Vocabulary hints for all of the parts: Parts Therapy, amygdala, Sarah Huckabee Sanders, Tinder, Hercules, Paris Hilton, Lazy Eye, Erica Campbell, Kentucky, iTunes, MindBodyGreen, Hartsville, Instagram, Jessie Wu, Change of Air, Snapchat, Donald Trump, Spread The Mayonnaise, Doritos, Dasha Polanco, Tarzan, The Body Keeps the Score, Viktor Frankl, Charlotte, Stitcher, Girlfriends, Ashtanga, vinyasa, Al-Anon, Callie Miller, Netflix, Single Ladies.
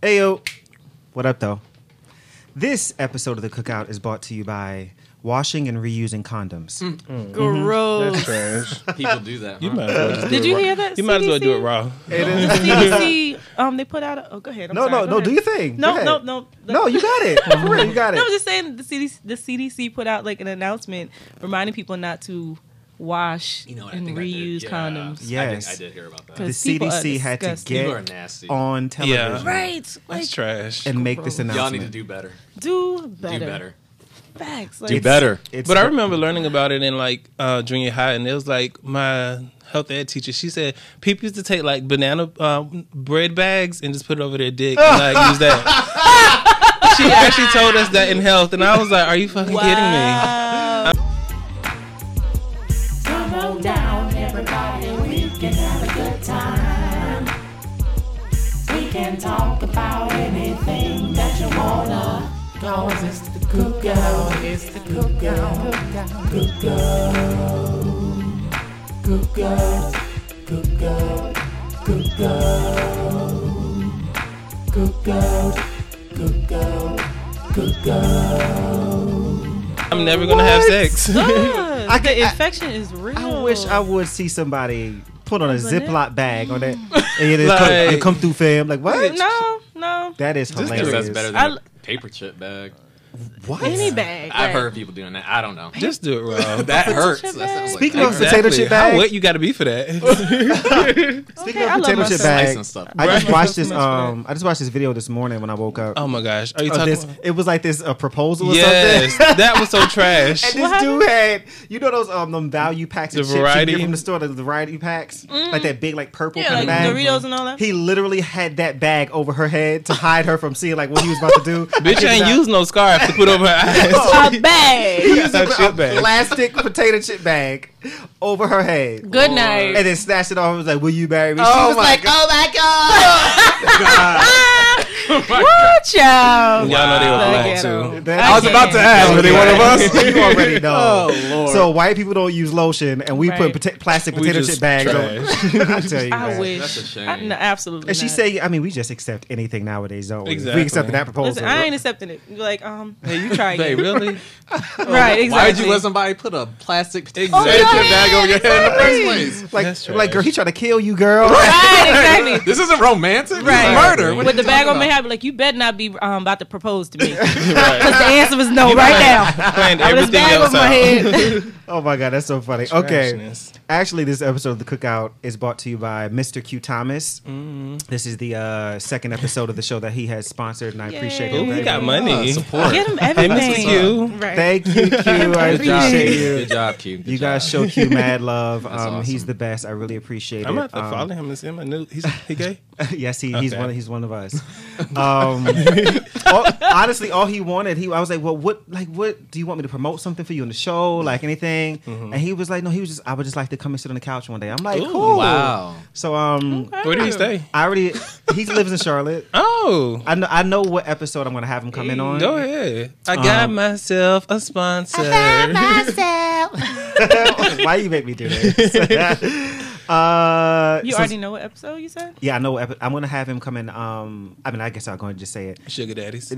Ayo. What up, though? This episode of The Cookout is brought to you by washing and reusing condoms. Mm. Gross. That's trash. People do that. You might as well just Did you hear that? You CDC? Might as well do it raw. CDC, they put out a... Oh, go ahead. No, do your thing. No, you got it. For real, you got it. No, I was just saying the CDC put out like an announcement reminding people not to wash and reuse condoms. Yes. I did hear about that. The CDC had to get on television. Yeah. Right. Like, that's trash. And make this announcement. Y'all need to do better. Do better. Facts. Like, do better. But I remember learning about it in like junior high, and it was like my health ed teacher. She said people used to take like banana bread bags and just put it over their dick and like use that. She actually told us that in health, and I was like, "Are you fucking kidding me?" Come on down, everybody. We can have a good time. We can talk about anything that you wanna. 'Cause it's the cookout, it's the cookout, cookout, cookout, cookout, cookout, cookout, cookout, cookout. I'm never gonna have sex. The infection is real. I wish I would see somebody put on a Ziploc bag on that and like, come through, fam. Like what? No. That is hilarious. That's better than paper chip bag. What? Any bag. I've heard people doing that. I don't know. Just do it, bro. That hurts. Speaking of potato chip bag. How wet you got to be for that? Speaking of potato chip bag, I just watched this video this morning when I woke up. Oh my gosh. Are you talking about? It was like this proposal or something. Yes. That was so trash. And this dude had, those them value packs of chips you get from the store, the variety packs? Like that big like purple kind of bag. Doritos and all that. He literally had that bag over her head to hide her from seeing like what he was about to do. Bitch ain't used no scarf to put over her eyes. A bag. He used a plastic potato chip bag over her head. Good night. And then snatched it off and was like, "Will you marry me?" She was like, "Oh my God." Watch out. Y'all know they were black too. I was about to ask, were they one of us? You already know. Oh, Lord. So white people don't use lotion, and we put plastic potato chip bags on. I tell you, I wish. That's a shame. No, absolutely. And she say, "I mean, we just accept anything nowadays, don't we?" Exactly. We accepted that proposal. Listen, I ain't accepting it. Like, hey, you try again? Hey, really? Right. Exactly. Why'd you let somebody put a plastic potato chip bag over your head in the first place? Like, girl, he tried to kill you, girl. Right. Exactly. This isn't romantic. Right. Murder with the bag on my head. Like, you better not be about to propose to me. Because the answer is no now. Planned everything else my head. Oh, my God. That's so funny. Okay. Actually, this episode of The Cookout is brought to you by Mr. Q Thomas. Mm-hmm. This is the second episode of the show that he has sponsored, and I appreciate it. He got money. Support. Get him everything. Hey, Mr. Q. Right. Thank you, Q. I appreciate you. Good job, Q. You guys show Q mad love. Awesome. He's the best. I really appreciate it. I'm about to follow him and see him. I knew he gay? Yes, he's one of us. Honestly, all he wanted, I was like, "Well, what do you want me to promote something for you in the show, like anything?" Mm-hmm. And he was like, "No, I would just like to come and sit on the couch one day." I'm like, "Cool, wow." So, okay. Where do you stay? He lives in Charlotte. Oh, I know what episode I'm gonna have him come in on. Go ahead. I got myself a sponsor. Why you make me do this? You already know what episode you said? Yeah, I know what episode. I'm going to have him come in. I guess I'm going to just say it. Sugar daddies.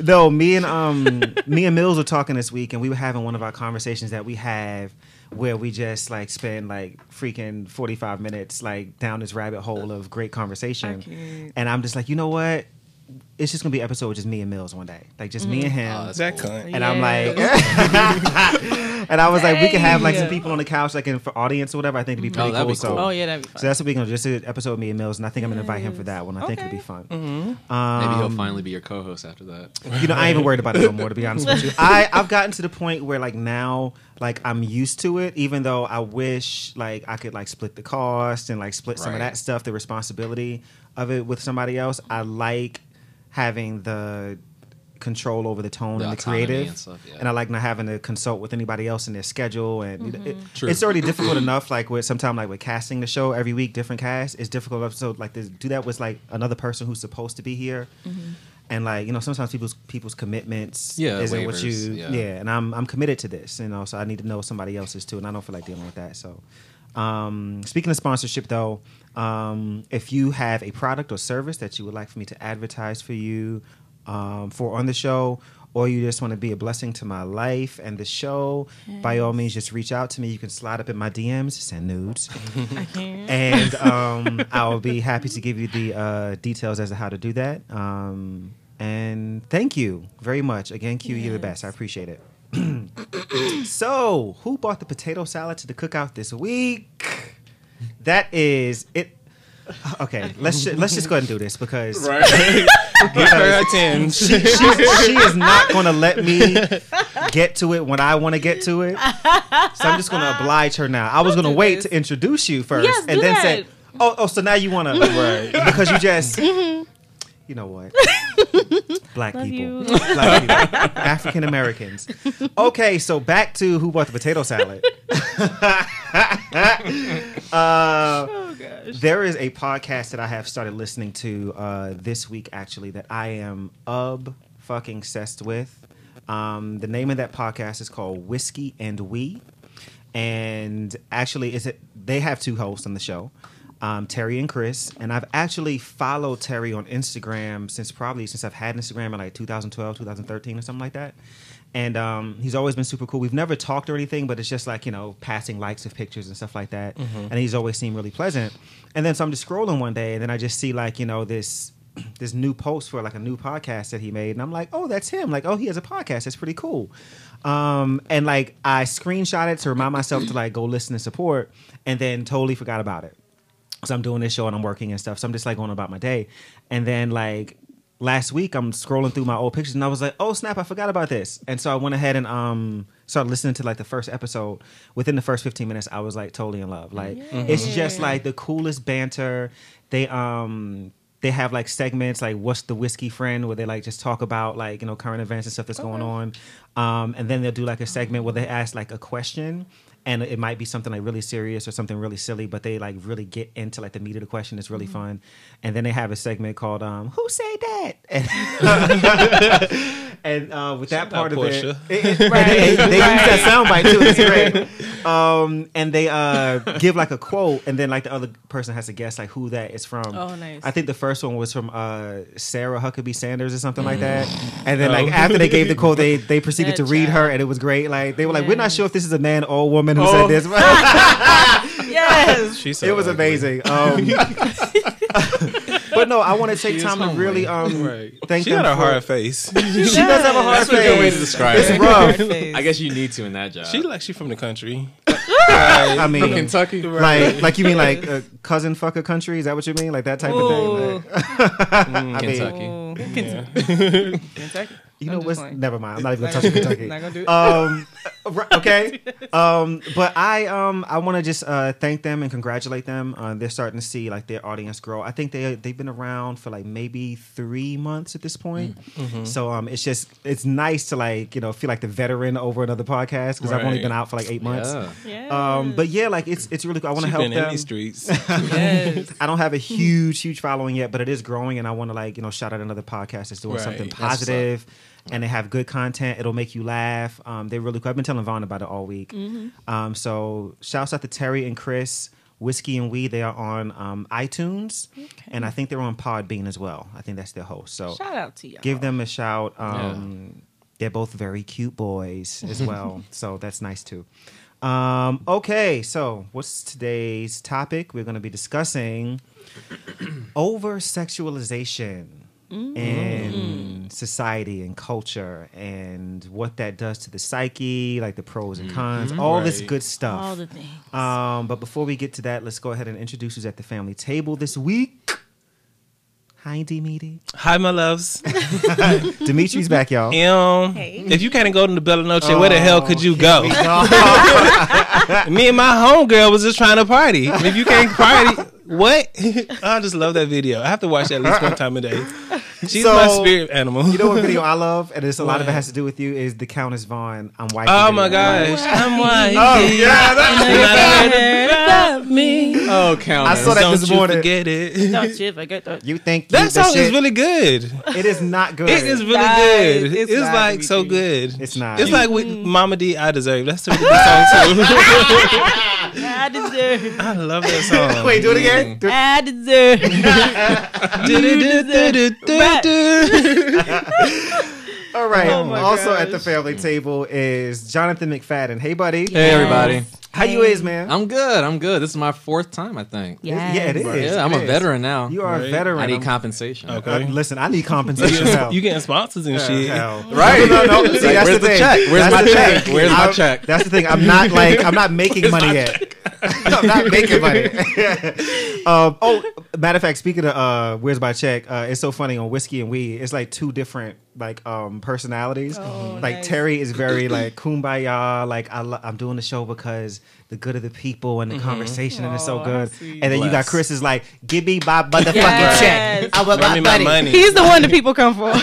No, me and Mills were talking this week, and we were having one of our conversations that we have where we just like spend like freaking 45 minutes like down this rabbit hole of great conversation. Okay. And I'm just like, you know what? It's just gonna be an episode with just me and Mills one day, like just me and him. Oh, that's cool. And I'm like, and I was like, we can have like some people on the couch, like in for audience or whatever. I think it'd be pretty cool. So, that'd be fun. So that's what we're gonna do. Just an episode with me and Mills, and I think I'm gonna invite him for that one. I think it'd be fun. Mm-hmm. Maybe he'll finally be your co-host after that. I ain't even worried about it no more. To be honest with you, I've gotten to the point where like now. Like, I'm used to it, even though I wish, like, I could, like, split the cost and, like, split some of that stuff, the responsibility of it with somebody else. I like having the control over the tone and the creative. And stuff, And I like not having to consult with anybody else in their schedule. And it's already difficult enough, like, with casting the show every week, different cast. It's difficult. So, like, to do that with, like, another person who's supposed to be here. Mm-hmm. And like sometimes people's commitments isn't waivers, what you and I'm committed to this, so I need to know somebody else's too, and I don't feel like dealing with that. So Speaking of sponsorship, though, if you have a product or service that you would like for me to advertise for you for on the show, or you just want to be a blessing to my life and the show, yes, by all means, just reach out to me. You can slide up in my DMs, send nudes. I can. And I'll be happy to give you the details as to how to do that. And thank you very much. Again, Q, yes, you're the best. I appreciate it. So, who bought the potato salad to the cookout this week? That is it. Okay, let's just go ahead and do this because, right. Because she is not going to let me get to it when I want to get to it. So I'm just going to oblige her now. I was going to wait to introduce you first, yes, and then say, "Oh, so now you want to?" Right. Because you just, you know what? Black people, African Americans. Okay, so back to who bought the potato salad. Oh gosh. There is a podcast that I have started listening to this week, actually, that I am fucking obsessed with. The name of that podcast is called Whiskey and We, and actually, they have two hosts on the show. Terry and Chris, and I've actually followed Terry on Instagram since I've had Instagram in like 2012, 2013 or something like that. And he's always been super cool. We've never talked or anything, but it's just like, passing likes of pictures and stuff like that. Mm-hmm. And he's always seemed really pleasant. And then so I'm just scrolling one day and then I just see like, this new post for like a new podcast that he made. And I'm like, oh, that's him. Like, oh, he has a podcast. That's pretty cool. And like I screenshot it to remind myself to like go listen and support, and then totally forgot about it. So I'm doing this show and I'm working and stuff. So I'm just like going about my day. And then like last week I'm scrolling through my old pictures and I was like, oh snap, I forgot about this. And so I went ahead and started listening to like the first episode. Within the first 15 minutes, I was like totally in love. Like, yeah, it's just like the coolest banter. They have like segments like What's the Whiskey Friend, where they like just talk about like, current events and stuff that's going on. And then they'll do like a segment where they ask like a question. And it might be something like really serious or something really silly, but they like really get into like the meat of the question. It's really fun. And then they have a segment called "Who Say That?" And with that part of it, they use that soundbite too. It's great. And they give like a quote, and then like the other person has to guess like who that is from. Oh, nice! I think the first one was from Sarah Huckabee Sanders or something like that. And then like after they gave the quote, they proceeded to read her, and it was great. Like they were like, "We're not sure if this is a man or a woman who said this." Yes, so it was ugly. Amazing. But no, I want to take time to really thank you. She had a hard face. She does have a hard face. That's a good way to describe it. It's rough. I guess you need to in that job. She's from the country. I mean, from Kentucky. Right? Like you mean like cousin fucker country? Is that what you mean? Like that type of thing? Like, Kentucky. Kentucky. You know what's never mind. I'm not even gonna touch Kentucky. Not gonna do it. Okay. But I want to just thank them and congratulate them. They're starting to see like their audience grow. I think they've been around for like maybe 3 months at this point. Mm-hmm. So it's nice to like feel like the veteran over another podcast because I've only been out for like 8 months. Yeah. But yeah, like it's really cool. I want to help them. She's been in these streets. Yes. I don't have a huge following yet, but it is growing, and I want to like shout out another podcast that's doing something positive. And they have good content. It'll make you laugh. They're really cool. I've been telling Vaughn about it all week. Mm-hmm. So shouts out to Terry and Chris, Whiskey and We. They are on iTunes. Okay. And I think they're on Podbean as well. I think that's their host. So shout out to y'all. Give them a shout. They're both very cute boys as well. So that's nice too. Okay, so what's today's topic? We're going to be discussing over-sexualization. In society and culture, and what that does to the psyche, like the pros and cons, all this good stuff. All the things. But before we get to that, let's go ahead and introduce who's at the family table this week. Hi, Dimitri. Hi, my loves. Dimitri's back, y'all. Hey. If you can't go to the Bella Noche, where the hell could you go? Me and my homegirl was just trying to party. If you can't party, what? I just love that video. I have to watch that at least one time a day. She's my spirit animal. You know what video I love, and it's a lot of it has to do with you, is the Countess Vaughn. I'm white. Oh my gosh, I'm white. Oh yeah, that's me. Oh Countess, I saw that don't this morning. Don't you forget that? You think that song is really good? It is not good. It is really good. It's like so good. It's not. It's like with Mama D. I Deserve. That's a really good song too. I deserve. I love that song. Wait, do it again. I deserve. All right. Oh also gosh. At the family table is Jonathan McFadden. Hey, buddy. Hey, everybody. How you is, man? I'm good. I'm good. This is my fourth time, I think. Yes. Yeah, it is. Yeah, I'm a veteran now. You are a veteran. I need compensation. Okay. Listen, I need compensation. You getting sponsors and shit. Right. No. See, that's the thing. Check? Where's my check? Where's my check? That's the thing. I'm not making money yet. I'm not making money. Matter of fact, speaking of where's my check, it's so funny on Whiskey and We, it's like two different like personalities. Oh, like nice. Terry is very like kumbaya, like I'm doing the show because the good of the people and the conversation and it's so good. And then you got Chris is like, give me my motherfucking check. I want my money. He's the one that people come for.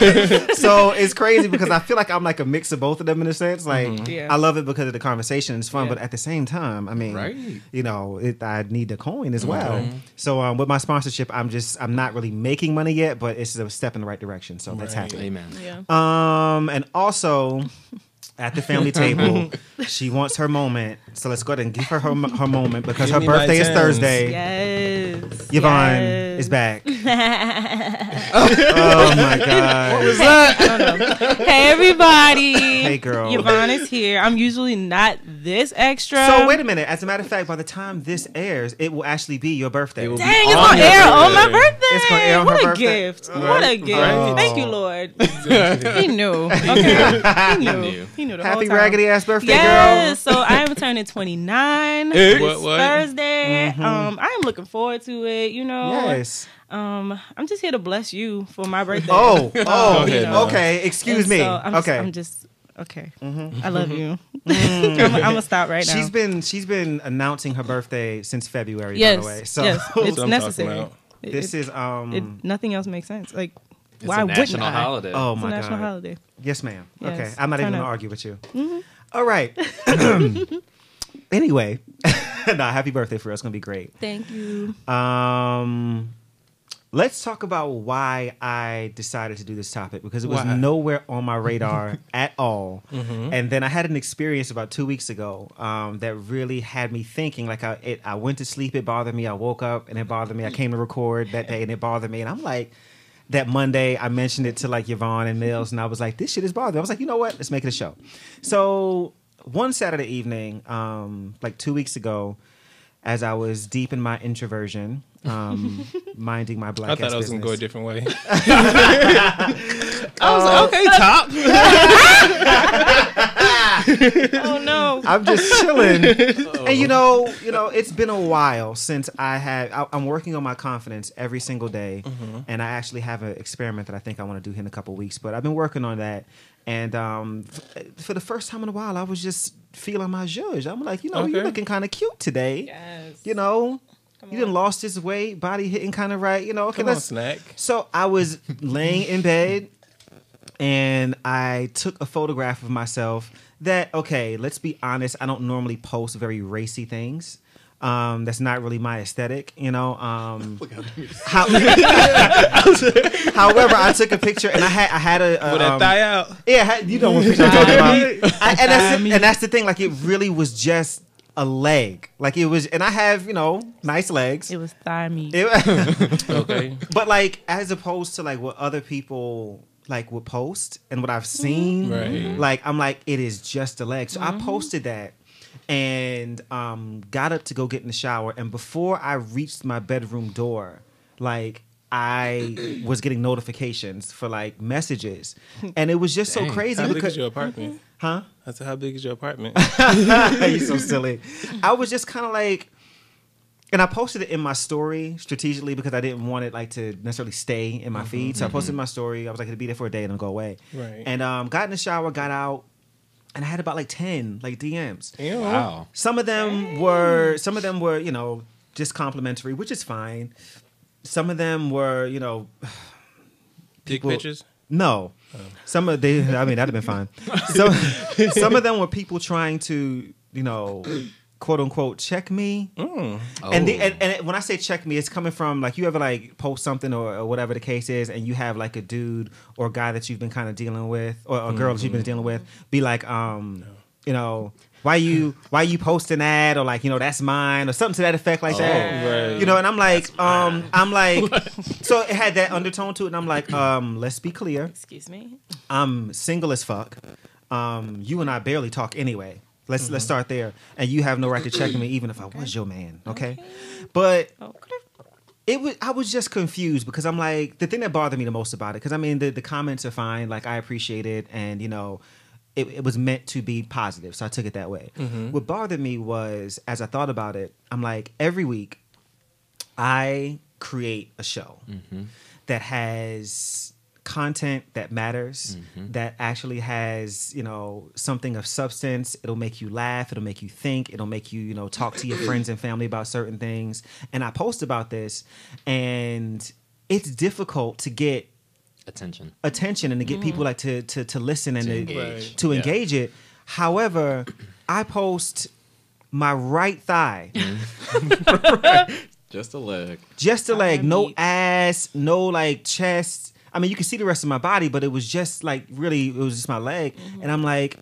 So it's crazy because I feel like I'm like a mix of both of them in a sense. Like I love it because of the conversation. It's fun, but at the same time, I mean, you know, I need the coin as well. So with my sponsorship, I'm not really making money yet, but it's a step in the right direction. So that's happening. Amen. Yeah. And also at the family table, she wants her moment. So let's go ahead and give her her moment because her birthday is Thursday. Yes. Yvonne is back. Oh my God. What was that? Hey, everybody. Hey, girl. Yvonne is here. I'm usually not this extra. So, wait a minute. As a matter of fact, by the time this airs, it will actually be your birthday. Dang, it's going to air on my birthday. It's going to air on her birthday. Gift. Right. What a gift. Thank you, Lord. He knew. Okay. He knew the whole time. Happy raggedy ass birthday, girl. Yes. So, I am turning 29 this Thursday. I am looking forward to it, you know. Yes. I'm just here to bless you for my birthday. Okay. Excuse me. I'm just okay. Mm-hmm. I love you. I'm gonna stop right now. She's been announcing her birthday since February. Yes, by the way. So it's necessary. This is nothing else makes sense. Like it's why wouldn't I? It's a national holiday. Oh my God. It's a national holiday. Yes, ma'am. Yes. Okay, I'm not even gonna argue with you. Mm-hmm. All right. Anyway, happy birthday for us. It's gonna be great. Thank you. Let's talk about why I decided to do this topic because it was nowhere on my radar at all. And then I had an experience about 2 weeks ago that really had me thinking. Like I went to sleep, it bothered me. I woke up and it bothered me. I came to record that day and it bothered me. And I'm like, that Monday I mentioned it to like Yvonne and Mills, and I was like, this shit is bothering me. I was like, you know what? Let's make it a show. So one Saturday evening, like 2 weeks ago, as I was deep in my introversion, minding my black ass business. I thought I was going to go a different way. I was like, okay, top. Oh, no. I'm just chilling. And, you know, it's been a while since I'm working on my confidence every single day. And I actually have an experiment that I think I want to do here in a couple of weeks. But I've been working on that. And for the first time in a while, I was just feeling my zhuzh. I'm like, you're looking kind of cute today. Yes. You know, you done lost his weight, body hitting kind of right. You know, okay, let's snack. So I was laying in bed and I took a photograph of myself that, okay, let's be honest, I don't normally post very racy things. That's not really my aesthetic, you know. However, I took a picture and I had a with that thigh out. Yeah, you know what I'm talking about. And that's the thing. Like it really was just a leg. Like it was, and I have nice legs. It was thigh meat. Okay, but like as opposed to like what other people like would post and what I've seen, like I'm like it is just a leg. So I posted that. And got up to go get in the shower. And before I reached my bedroom door, like I was getting notifications for like messages. And it was just so crazy. How big is your apartment? Huh? I said, how big is your apartment? You're so silly. I was just kind of like, and I posted it in my story strategically because I didn't want it like to necessarily stay in my feed. So I posted my story. I was like, it'll be there for a day and it'll go away. Right. And got in the shower, got out. And I had about like 10 like DMs. Ew. Wow. Some of them were, just complimentary, which is fine. Some of them were, people. Dick pictures? No. Oh. Some of they. I mean, that'd have been fine. Some of them were people trying to, you know, quote unquote, check me. Mm. Oh. And when I say check me, it's coming from like, you ever like post something or whatever the case is, and you have like a dude or a guy that you've been kind of dealing with, or a girl that you've been dealing with, be like, you know, why you posting that, or like, you know, that's mine, or something to that effect, like that. Right. You know, and I'm like, I'm like, so it had that undertone to it, and I'm like, let's be clear. Excuse me. I'm single as fuck. You and I barely talk anyway. Let's start there. And you have no right to check me, even if I was your man. Okay. But I was just confused, because I'm like, the thing that bothered me the most about it, because I mean the comments are fine, like I appreciate it, and you know, it was meant to be positive, so I took it that way. Mm-hmm. What bothered me was, as I thought about it, I'm like, every week I create a show that has content that matters, that actually has, you know, something of substance. It'll make you laugh. It'll make you think. It'll make you, you know, talk to your friends and family about certain things. And I post about this, and it's difficult to get attention and to get people like to listen and to engage it. However, I post my right thigh. Just a leg. No ass, no like chest. I mean, you can see the rest of my body, but it was just like, really, it was just my leg. And I'm like,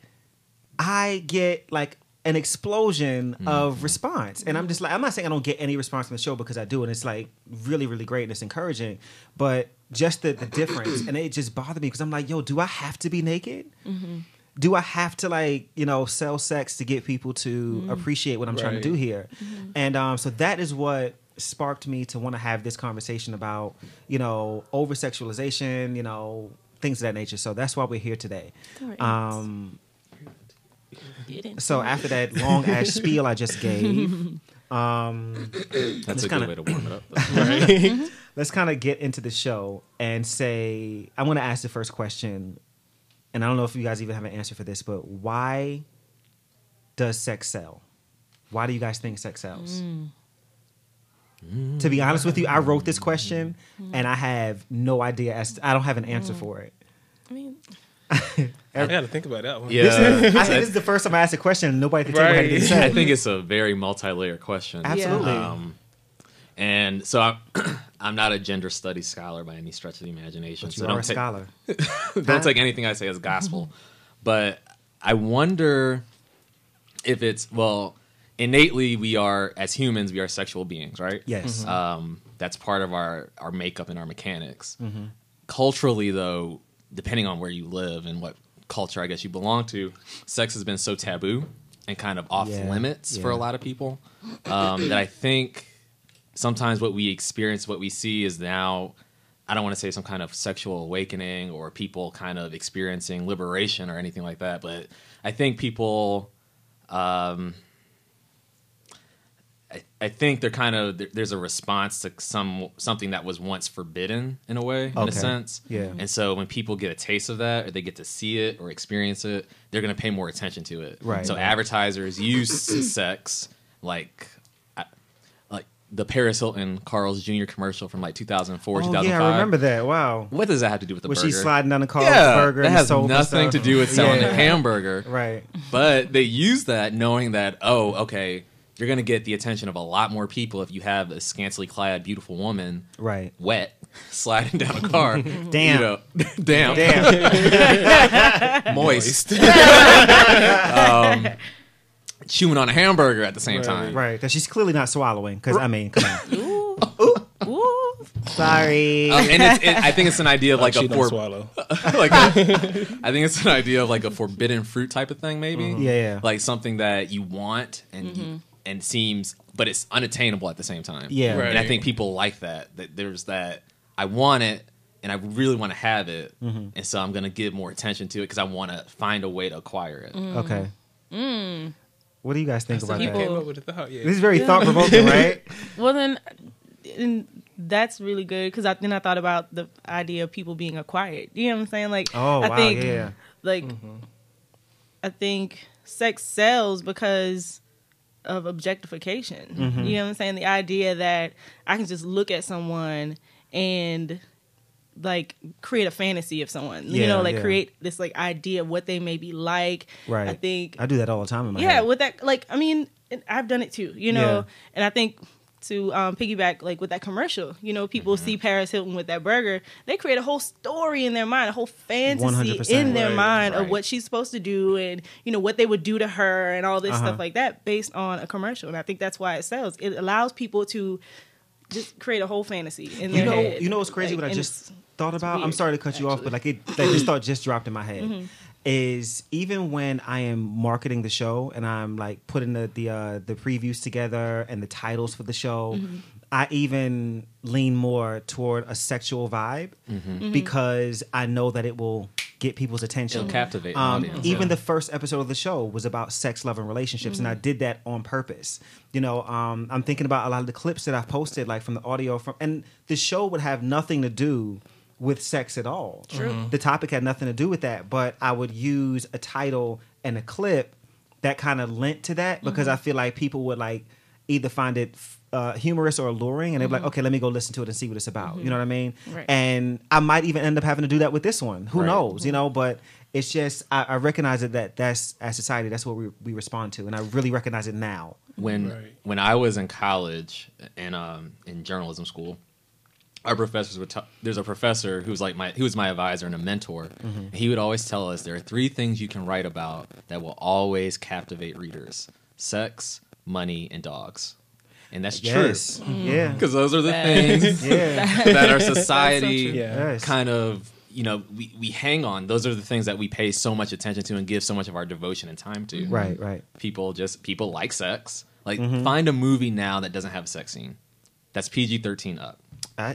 I get like an explosion of response. And I'm just like, I'm not saying I don't get any response from the show, because I do. And it's like really, really great, and it's encouraging. But just the difference. And it just bothered me, because I'm like, yo, do I have to be naked? Do I have to, like, you know, sell sex to get people to appreciate what I'm trying to do here? And so that is what sparked me to want to have this conversation about, you know, over-sexualization, you know, things of that nature. So that's why we're here today. So after that long-ass spiel I just gave... that's a good way to warm it up. Right. Let's kind of get into the show and say, I want to ask the first question, and I don't know if you guys even have an answer for this, but why does sex sell? Why do you guys think sex sells? To be honest with you, I wrote this question, and I have no idea. I don't have an answer for it. I mean... I gotta think about that one. Yeah. This is the first time I asked a question and nobody can tell me what I said. I think it's a very multi-layered question. Absolutely. And so I'm not a gender studies scholar by any stretch of the imagination. But you are a scholar. Don't take anything I say as gospel. But I wonder if it's, well, innately we are, as humans, we are sexual beings, right? Yes. That's part of our makeup and our mechanics. Culturally, though, depending on where you live and what culture, I guess, you belong to, sex has been so taboo and kind of off limits for a lot of people that I think sometimes what we experience, what we see is now, I don't want to say some kind of sexual awakening or people kind of experiencing liberation or anything like that, but I think people, I think they're kind of, there's a response to something that was once forbidden in a way, in a sense. Yeah. And so when people get a taste of that, or they get to see it or experience it, they're going to pay more attention to it. Right. So advertisers use sex, like the Paris Hilton Carl's Jr. commercial from like 2004, 2005. Yeah, I remember that. Wow. What does that have to do with the burger? Was she sliding down the Carl's burger? That has nothing to do with selling a hamburger. Right. But they use that knowing that, oh, okay, you're going to get the attention of a lot more people if you have a scantily clad, beautiful woman, wet, sliding down a car. Damn. Moist. Chewing on a hamburger at the same time. Right. That she's clearly not swallowing, because, I mean, come on. Sorry. And I think it's an idea of like a swallow. I think it's an idea of like a forbidden fruit type of thing, maybe. Yeah. Like something that you want and and seems, but it's unattainable at the same time. Yeah. Right. And I think people like that. That there's that I want it and I really want to have it, and so I'm gonna give more attention to it because I want to find a way to acquire it. Okay. What do you guys think about that? This is very thought provoking, right? Well then. And that's really good, because I thought about the idea of people being acquired. You know what I'm saying? Like, I think sex sells because of objectification. You know what I'm saying? The idea that I can just look at someone and like create a fantasy of someone, you know, like create this like idea of what they may be like. Right. I think I do that all the time in my head. With that, like, I mean, I've done it too, you know, and I think to piggyback, like with that commercial, you know, people see Paris Hilton with that burger, they create a whole story in their mind, a whole fantasy in their mind of what she's supposed to do and, you know, what they would do to her and all this stuff like that based on a commercial. And I think that's why it sells. It allows people to just create a whole fantasy in their head. You know what's crazy, like, what I just thought about? Weird, I'm sorry to cut you off, but like it, like this thought just dropped in my head. Is even when I am marketing the show and I'm like putting the previews together and the titles for the show, I even lean more toward a sexual vibe because I know that it will get people's attention. It'll captivate audience, even the first episode of the show was about sex, love, and relationships, and I did that on purpose. You know, I'm thinking about a lot of the clips that I've posted, like from the audio from, and the show would have nothing to do with sex at all. The topic had nothing to do with that, but I would use a title and a clip that kind of lent to that because I feel like people would like either find it humorous or alluring, and they'd be like, okay, let me go listen to it and see what it's about. You know what I mean? And I might even end up having to do that with this one. Who knows? You know, but it's just, I recognize that that's, as society, that's what we respond to, and I really recognize it now. When I was in college and in journalism school, our professors would there's a professor who's like he was my advisor and a mentor. He would always tell us there are three things you can write about that will always captivate readers: sex, money, and dogs. And that's true. Because those are the things that our society kind of, you know, we hang on. Those are the things that we pay so much attention to and give so much of our devotion and time to. People like sex. Like find a movie now that doesn't have a sex scene. That's PG-13 up.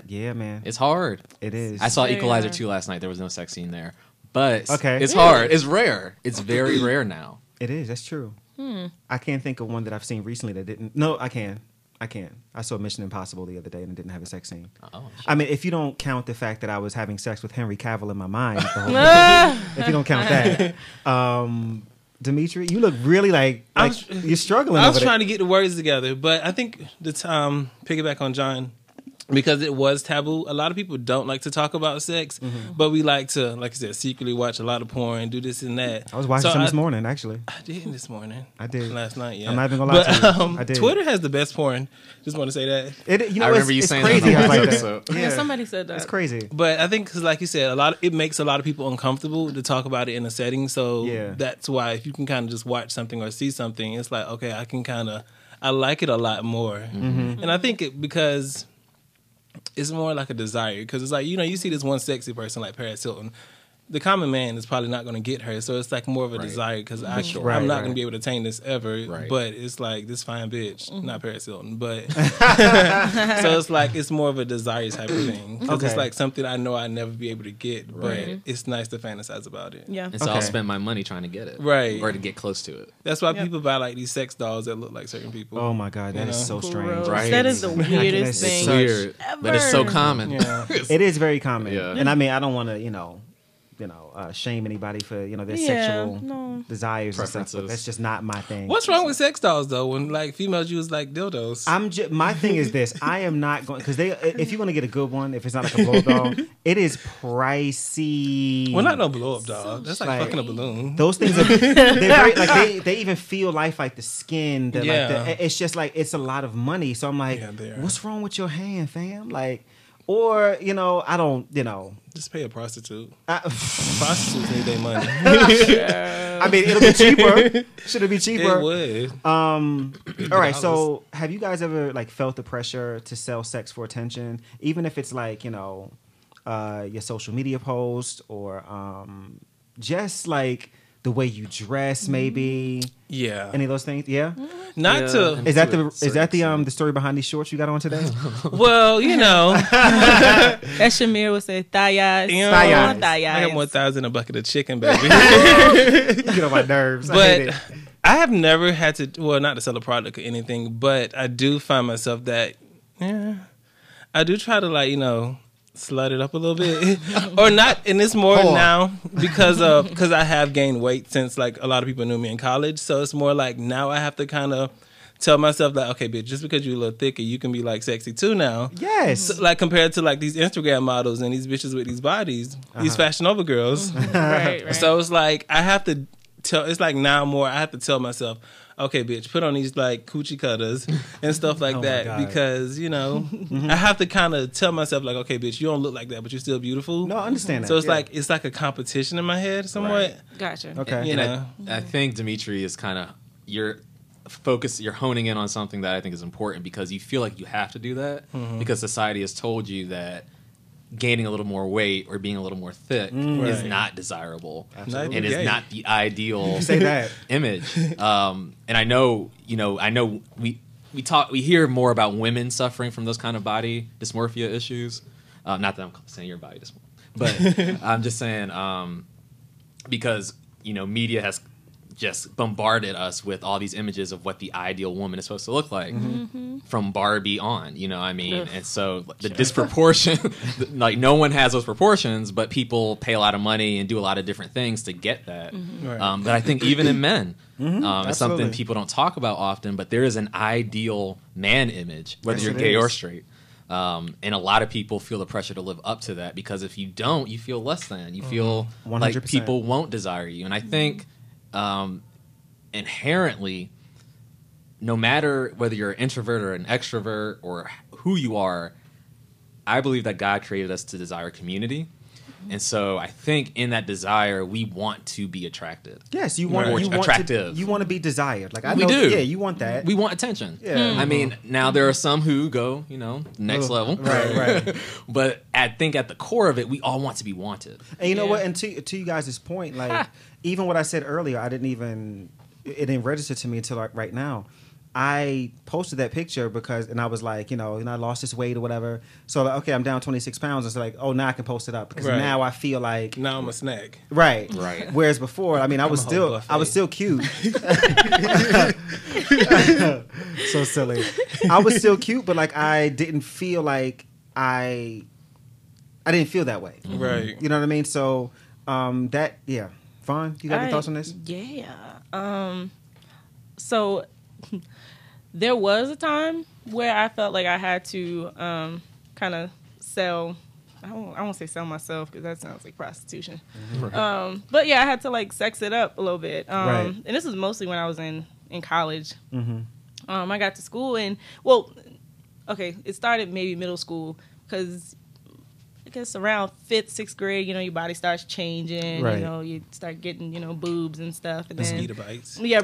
Yeah, man. It's hard. It is. I saw Equalizer 2 last night. There was no sex scene there. But it's hard. It's rare. It's very rare now. It is. That's true. I can't think of one that I've seen recently that didn't. No, I can. I can. I saw Mission Impossible the other day and it didn't have a sex scene. Oh, shit. I mean, if you don't count the fact that I was having sex with Henry Cavill in my mind. If you don't count that. Dimitri, you look really like you're struggling. I was trying to get the words together, but I think the piggyback on John, because it was taboo. A lot of people don't like to talk about sex, but we like to, like I said, secretly watch a lot of porn, do this and that. I was watching some this morning, actually. I did this morning. I did. Last night, yeah. I'm not even going to lie to you. I did. Twitter has the best porn. Just want to say that. You know, I remember you saying crazy that. Yeah, somebody said that. It's crazy. But I think, cause like you said, it makes a lot of people uncomfortable to talk about it in a setting. So that's why if you can kind of just watch something or see something, it's like, okay, I can kind of, I like it a lot more. And I think because it's more like a desire, because it's like, you know, you see this one sexy person like Paris Hilton, the common man is probably not going to get her, so it's like more of a desire, because I'm not going to be able to attain this ever, but it's like this fine bitch, not Paris Hilton, but so it's like it's more of a desire type of thing, because it's like something I know I'd never be able to get, but it's nice to fantasize about it. Yeah, and so I'll spend my money trying to get it, or to get close to it. That's why people buy like these sex dolls that look like certain people. Oh my god, that is so strange. Right? That is the weirdest thing ever. But it's so common. Yeah. It is very common, and I mean, I don't want to, you know, shame anybody for, you know, their sexual desires and stuff, but that's just not my thing. What's wrong with sex dolls though? When like females use like dildos, my thing is this: I am not going, because if you want to get a good one, if it's not like a blow doll, it is pricey. Well, not no blow up doll. So that's like fucking a balloon. Those things are very, like they even feel life, like the skin. Like it's just like it's a lot of money. So I'm like, what's wrong with your hand, fam? Like. Or, you know, I don't, you know. Just pay a prostitute. Prostitutes need their money. I mean, it'll be cheaper. Should it be cheaper? It would. All right, so have you guys ever, like, felt the pressure to sell sex for attention? Even if it's, like, you know, your social media post or just, like, the way you dress, maybe. Yeah. Any of those things? Yeah. Not to. Is that the story behind these shorts you got on today? Well, you know, that Shamir would say thigh eyes. Thigh eyes. I got more thighs in a bucket of chicken, baby. You get on my nerves. But I hate it. I have never had to. Well, not to sell a product or anything, but I do find myself that. Yeah. I do try to, like, you know, slut it up a little bit or not, and it's more now because I have gained weight since like a lot of people knew me in college, so it's more like now I have to kind of tell myself like, okay, bitch, just because you're a little thicker, you can be like sexy too now. Yes. So, like compared to like these Instagram models and these bitches with these bodies, these Fashion Nova girls. Right. So it's like I have to tell. It's like now more I have to tell myself, okay, bitch, put on these like coochie cutters and stuff like that because, you know, I have to kind of tell myself like, okay, bitch, you don't look like that, but you're still beautiful. No, I understand that. So it's like, it's like a competition in my head somewhat. Right. Gotcha. Okay. And, I think Dimitri is kind of, you're honing in on something that I think is important because you feel like you have to do that because society has told you that gaining a little more weight or being a little more thick is not desirable. Absolutely. And is not the ideal image. And I know, we talk, we hear more about women suffering from those kind of body dysmorphia issues. Not that I'm saying your body dysmorphia, but I'm just saying because, you know, media has just bombarded us with all these images of what the ideal woman is supposed to look like from Barbie on, you know what I mean? And so the disproportion, like no one has those proportions, but people pay a lot of money and do a lot of different things to get that. But I think even in men, it's something people don't talk about often, but there is an ideal man image, whether you're gay or straight. And a lot of people feel the pressure to live up to that because if you don't, you feel less than. You feel 100%. Like people won't desire you. And I think inherently, no matter whether you're an introvert or an extrovert or who you are, I believe that God created us to desire community. And so I think in that desire, we want to be attracted. Yes, you want to be desired. Like we do. Yeah, you want that. We want attention. Yeah. I mean, now there are some who go, you know, next level. Right. But I think at the core of it, we all want to be wanted. And you know what? And to you guys' point, like even what I said earlier, it didn't register to me until like right now. I posted that picture and I was like, I lost this weight or whatever. So like, okay, I'm down 26 pounds. It's like, oh, now I can post it up because now I feel like now I'm a snack. Right. Whereas before, I was still cute. So silly. I was still cute, but like I didn't feel like I didn't feel that way. Right. You know what I mean? So Vaughn, you got any thoughts on this? Yeah. So there was a time where I felt like I had to kind of sell. I won't say sell myself because that sounds like prostitution. Right. But yeah, I had to like sex it up a little bit. And this was mostly when I was in college. I got to school it started maybe middle school because I guess around 5th, 6th grade, your body starts changing. Right. You start getting, boobs and stuff. And mosquito bites. Yeah,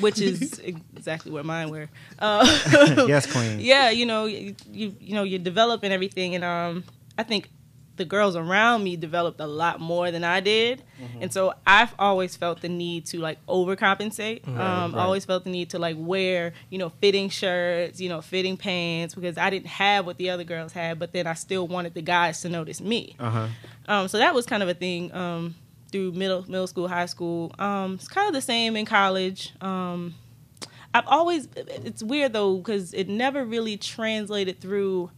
which is exactly what mine were. Yes, queen. Yeah, you develop and everything, and I think the girls around me developed a lot more than I did, and so I've always felt the need to like overcompensate. Always felt the need to like wear, fitting shirts, fitting pants because I didn't have what the other girls had, but then I still wanted the guys to notice me. So that was kind of a thing through middle school, high school. It's kind of the same in college. I've always, it's weird though because it never really translated through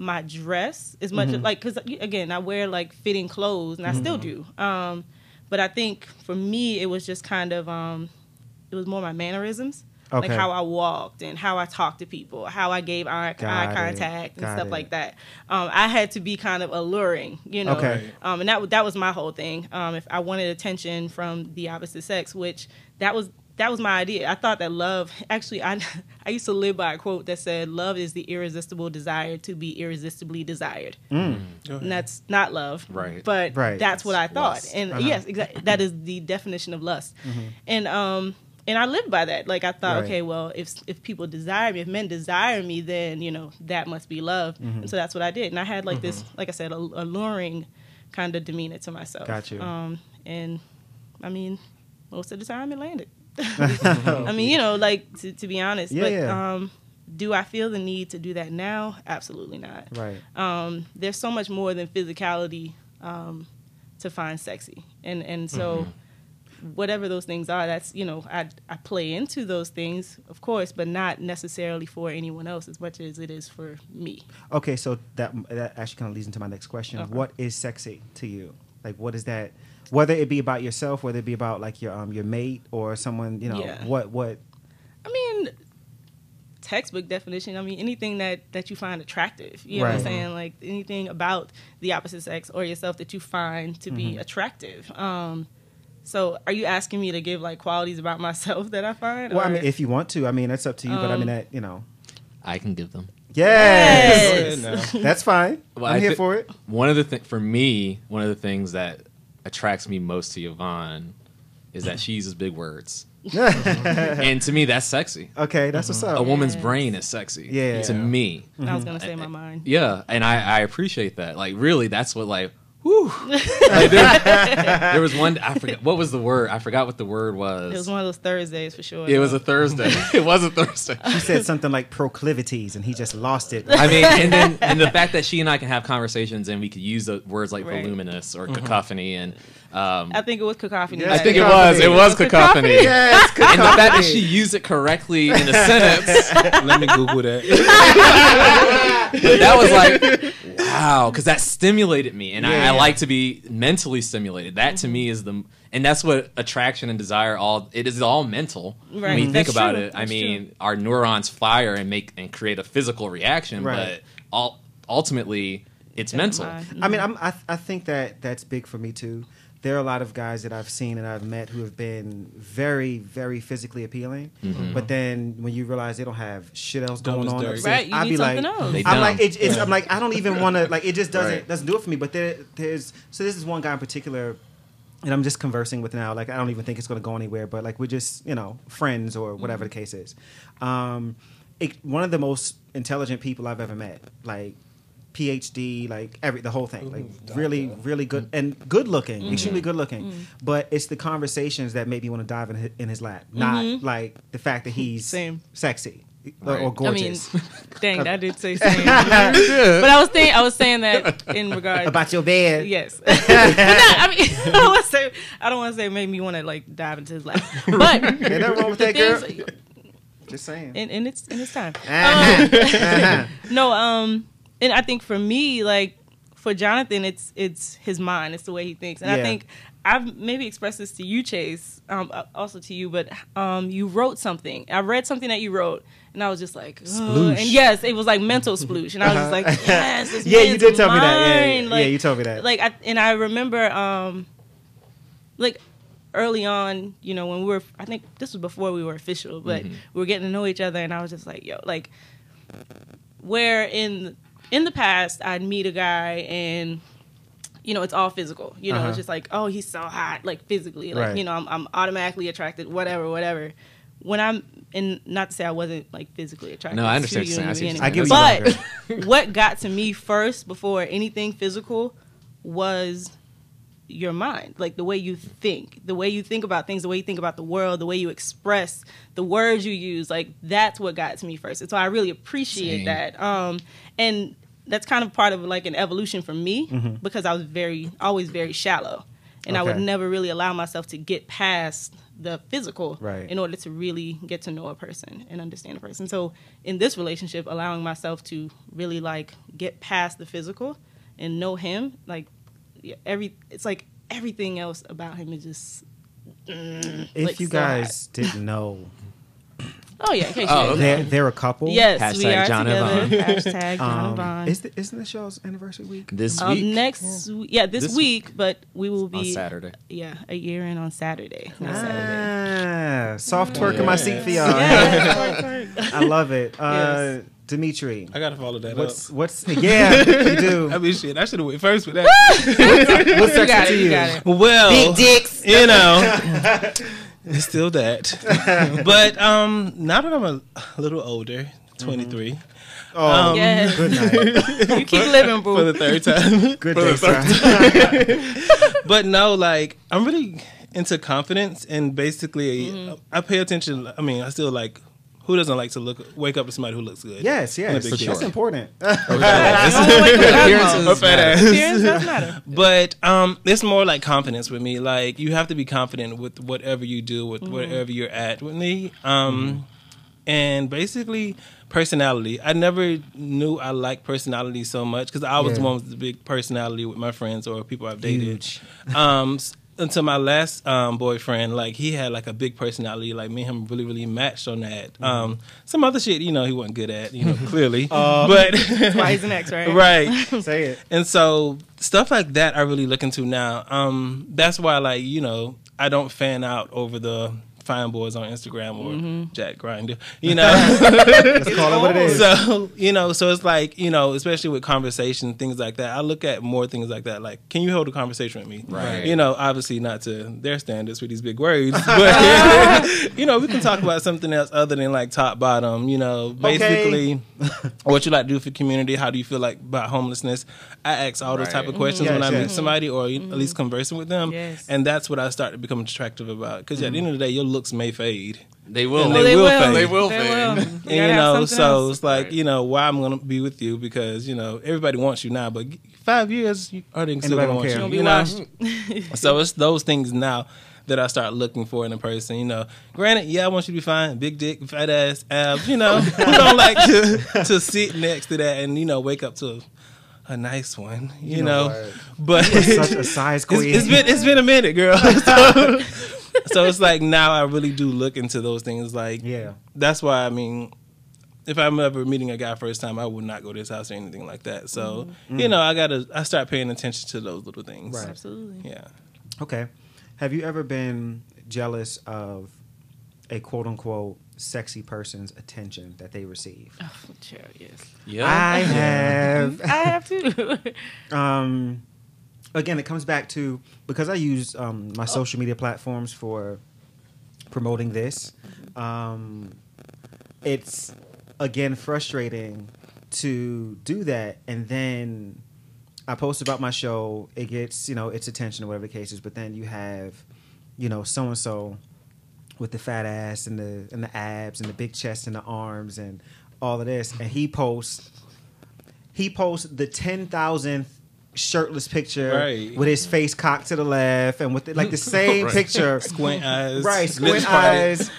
my dress as much as, like, because again I wear like fitting clothes and I still do, but I think for me it was just kind of it was more my mannerisms, like how I walked and how I talked to people, how I gave eye contact and stuff like that. I had to be kind of alluring, and that was my whole thing. If I wanted attention from the opposite sex, which that was my idea. I thought that love, actually, I used to live by a quote that said, love is the irresistible desire to be irresistibly desired. And that's not love, but that's what I thought. Lust. And yes, exactly, that is the definition of lust. And I lived by that. Like I thought, okay, well, if people desire me, if men desire me, then, that must be love. And so that's what I did. And I had like this, like I said, alluring kind of demeanor to myself. Got you. And I mean, most of the time it landed. I mean, like to be honest, do I feel the need to do that now? Absolutely not. Right. There's so much more than physicality to find sexy, and so whatever those things are, that's I play into those things, of course, but not necessarily for anyone else as much as it is for me. Okay, so that actually kind of leads into my next question: What is sexy to you? Like, what is that? Whether it be about yourself, whether it be about like your mate or someone, what? I mean, textbook definition. I mean, anything that you find attractive. You know what I'm saying? Like, anything about the opposite sex or yourself that you find to be attractive. So are you asking me to give, like, qualities about myself that I find? Well, I mean, if you want to. I mean, that's up to you. But, I mean, that, you know. I can give them. Yes. That's fine. Well, I'm here for it. One of the things that attracts me most to Yvonne is that she uses big words. And to me, that's sexy. Okay, that's what's up. A woman's brain is sexy. Yeah. To me. I was going to say my mind. Yeah, and I appreciate that. Like, really, that's what, like, whew. Like, there was one, I forgot, what was the word? I forgot what the word was. It was one of those Thursdays for sure. It was a Thursday. It was a Thursday. She said something like proclivities, and he just lost it. I mean, and the fact that she and I can have conversations and we could use the words like voluminous or cacophony and... I think it was cacophony. Yes, I think it was cacophony. Yes, cacophony. And the fact that she used it correctly in a sentence. Let me Google that. But that was like, wow, because that stimulated me, and I like to be mentally stimulated. That to me is and that's what attraction and desire it is all mental. Right. When you think about it, I mean, our neurons fire and create a physical reaction, but ultimately it's mental. I mean, I think that's big for me too. There are a lot of guys that I've seen and I've met who have been very, very physically appealing. Mm-hmm. But then when you realize they don't have shit else going on, I'd be like, I'm like, I don't even want to, like, it just doesn't do it for me. But so this is one guy in particular, and I'm just conversing with now, like, I don't even think it's going to go anywhere, but like, we're just, you know, friends or whatever the case is. One of the most intelligent people I've ever met, like, PhD, like the whole thing, like really, really good and good looking, extremely good looking. But it's the conversations that made me want to dive in his lap, not like the fact that he's sexy or gorgeous. I mean, dang, I did say same, but I was saying that in regard about your bed. Yes, but I don't want to say it made me want to like dive into his lap, but ain't nothing wrong with that, girl. Just saying, and it's time. And I think for me, like for Jonathan, it's his mind, it's the way he thinks, and I think I've maybe expressed this to you, Chase, also to you, but you wrote something. I read something that you wrote, and I was just like, sploosh. And yes, it was like mental sploosh, and I was just like, yes, it's you did tell me that. You told me that. Like, I remember, like. Early on, you know, when we were, I think this was before we were official, but we were getting to know each other, and I was just like, yo, like, where in the past I'd meet a guy and, you know, it's all physical, you know, it's just like, oh, he's so hot, like physically, like, you know, I'm automatically attracted, whatever. When I'm, and not to say I wasn't like physically attracted. No, I understand. To you I give you but what got to me first before anything physical was your mind, like the way you think, about things, the way you think about the world, the way you express, the words you use, like that's what got to me first. And so I really appreciate that. And that's kind of part of like an evolution for me because I was always very shallow, and I would never really allow myself to get past the physical in order to really get to know a person and understand a person. So in this relationship, allowing myself to really like get past the physical and know him, like it's like everything else about him is just. If like you guys didn't know, they're a couple. Yes, # John Yvonne. # John Yvonne. Isn't this y'all's anniversary week? This week, this week. But we will be on Saturday. Yeah, a year in on Saturday. Ah, soft twerk in my seat for y'all. Yes. I love it. Yes. Dimitri, I gotta follow that up. Yeah, you do. I mean, shit, I should have went first with that. What's that to you? Well, big dicks, you know. It's still that, but now that I'm a little older, 23. Oh, yes. Good night. You keep living, boo. For the third time. Good day, sir. But no, like I'm really into confidence, and basically, I pay attention. I mean, I still like. Who doesn't like to wake up to somebody who looks good? Yes, for sure. That's important. Appearance does matter. But it's more like confidence with me. Like, you have to be confident with whatever you do, with wherever you're at with me. And basically, personality. I never knew I liked personality so much because I was the one with the big personality with my friends or people I've dated. until my last boyfriend, like, he had, like, a big personality. Like, me and him really, really matched on that. Some other shit, you know, he wasn't good at, you know, clearly. But that's why he's an ex, right? Right. Say it. And so stuff like that I really look into now. That's why, like, you know, I don't fan out over the fine boys on Instagram or Jack Grinder, you know. Let's call it what it is. So, you know, so it's like, you know, especially with conversation, things like that, I look at more things like that. Like, can you hold a conversation with me? Right. You know, obviously not to their standards with these big words, but, you know, we can talk about something else other than, like, top, bottom, you know, basically what you like to do for community, how do you feel like about homelessness? I ask all those type of questions when I meet somebody or at least conversing with them. Yes. And that's what I start to become attractive about. Because at the end of the day, you'll looks may fade. They will. And they will fade. And, you know, so it's like, you know, why I'm going to be with you because, you know, everybody wants you now, but 5 years, you are still going to want you. You know? So it's those things now that I start looking for in a person, you know. Granted, yeah, I want you to be fine, big dick, fat ass, abs, you know. We don't like to sit next to that and, you know, wake up to a nice one, you know. But you're such a size queen. It's been a minute, girl. So it's like now I really do look into those things. Like, yeah, that's why, I mean, if I'm ever meeting a guy first time, I would not go to his house or anything like that. So, you know, I start paying attention to those little things. Right. Absolutely. Yeah. Okay. Have you ever been jealous of a quote unquote sexy person's attention that they receive? Oh, sure, yes. Yeah. I have. I have too. Again, it comes back to, because I use my social media platforms for promoting this, it's, again, frustrating to do that. And then I post about my show. It gets, you know, its attention or whatever the case is. But then you have, you know, so-and-so with the fat ass and the abs and the big chest and the arms and all of this. And he posts the 10,000th shirtless picture with his face cocked to the left and with like the same picture, squint eyes, squint eyes,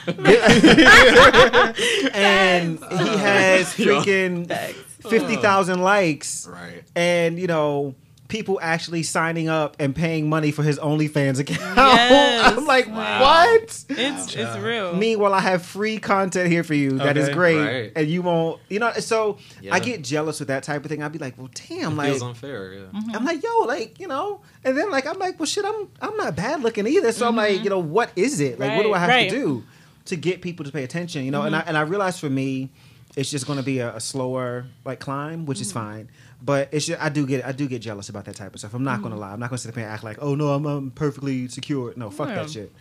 and he has freaking 50,000 likes, and you know, people actually signing up and paying money for his OnlyFans account. Yes. I'm like, what? It's real. Meanwhile, I have free content here for you that is great, and you won't, you know. So I get jealous with that type of thing. I'd be like, well, damn, it feels unfair. Yeah. I'm like, yo, like, you know, and then like I'm like, well, shit, I'm not bad looking either. So I'm like, you know, what is it? Like, what do I have to do to get people to pay attention? You know, and I realized for me, it's just going to be a slower like climb, which is fine. But it's just, I do get jealous about that type of stuff. I'm not gonna lie. I'm not gonna sit there and act like, oh no, I'm perfectly secure. No, fuck that shit.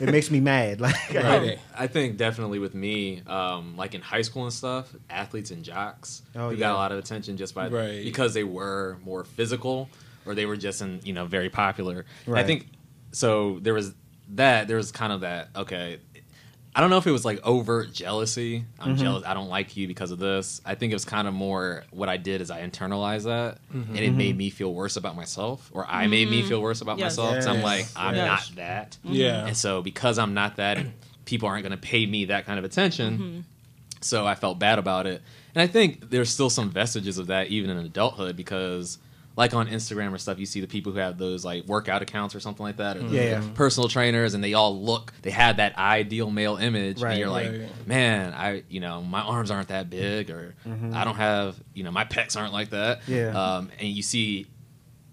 It makes me mad. Like, I think definitely with me, like in high school and stuff, athletes and jocks who got a lot of attention just by because they were more physical or they were just in, you know, very popular. Right. I think so. There was that. There was kind of that. Okay. I don't know if it was like overt jealousy. I'm jealous. I don't like you because of this. I think it was kind of more what I did is I internalized that, and it made me feel worse about myself, or I made me feel worse about myself. Yes. So I'm like, I'm not that. Yeah. And so because I'm not that, people aren't going to pay me that kind of attention. So I felt bad about it. And I think there's still some vestiges of that even in adulthood because, like on Instagram or stuff, you see the people who have those like workout accounts or something like that, or personal trainers, and they all look, they have that ideal male image, and you're like, man, you know, my arms aren't that big, or I don't have, you know, my pecs aren't like that, and you see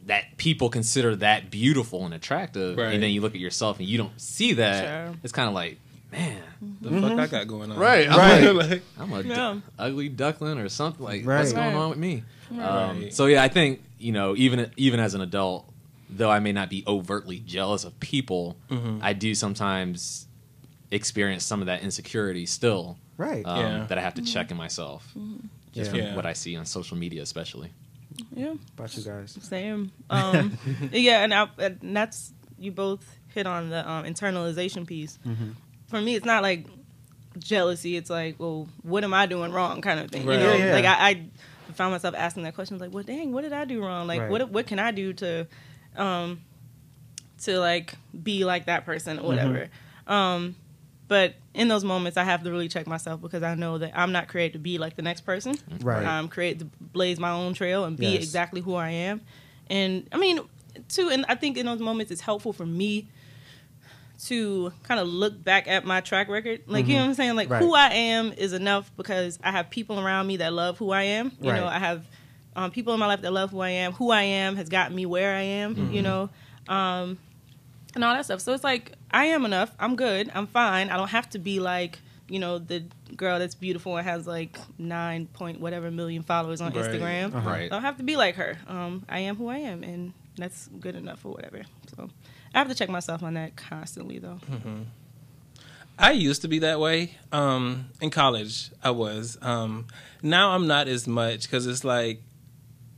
that people consider that beautiful and attractive, and then you look at yourself and you don't see that. It's kind of like, man, the fuck I got going on? I'm a ugly duckling or something. Like, what's going on with me? So yeah, I think, you know, even as an adult, though I may not be overtly jealous of people, I do sometimes experience some of that insecurity still, that I have to check in myself, just from what I see on social media, especially. Yeah, about you guys. Same. And that's, you both hit on the internalization piece. For me, it's not like jealousy. It's like, well, what am I doing wrong kind of thing. You know? Like, I found myself asking that question. Like, well, dang, what did I do wrong? Like, what can I do to like, be like that person or whatever? But in those moments, I have to really check myself because I know that I'm not created to be like the next person. I'm created to blaze my own trail and be exactly who I am. And, I mean, too, and I think in those moments it's helpful for me to kind of look back at my track record. Like, you know what I'm saying? Like, who I am is enough because I have people around me that love who I am. You know, I have people in my life that love who I am. Who I am has gotten me where I am, you know, and all that stuff. So it's like, I am enough. I'm good. I'm fine. I don't have to be like, you know, the girl that's beautiful and has like 9 point whatever million followers on Instagram. I don't have to be like her. I am who I am, and that's good enough or whatever. So I have to check myself on that constantly, though. I used to be that way. In college, I was. Now I'm not as much because it's like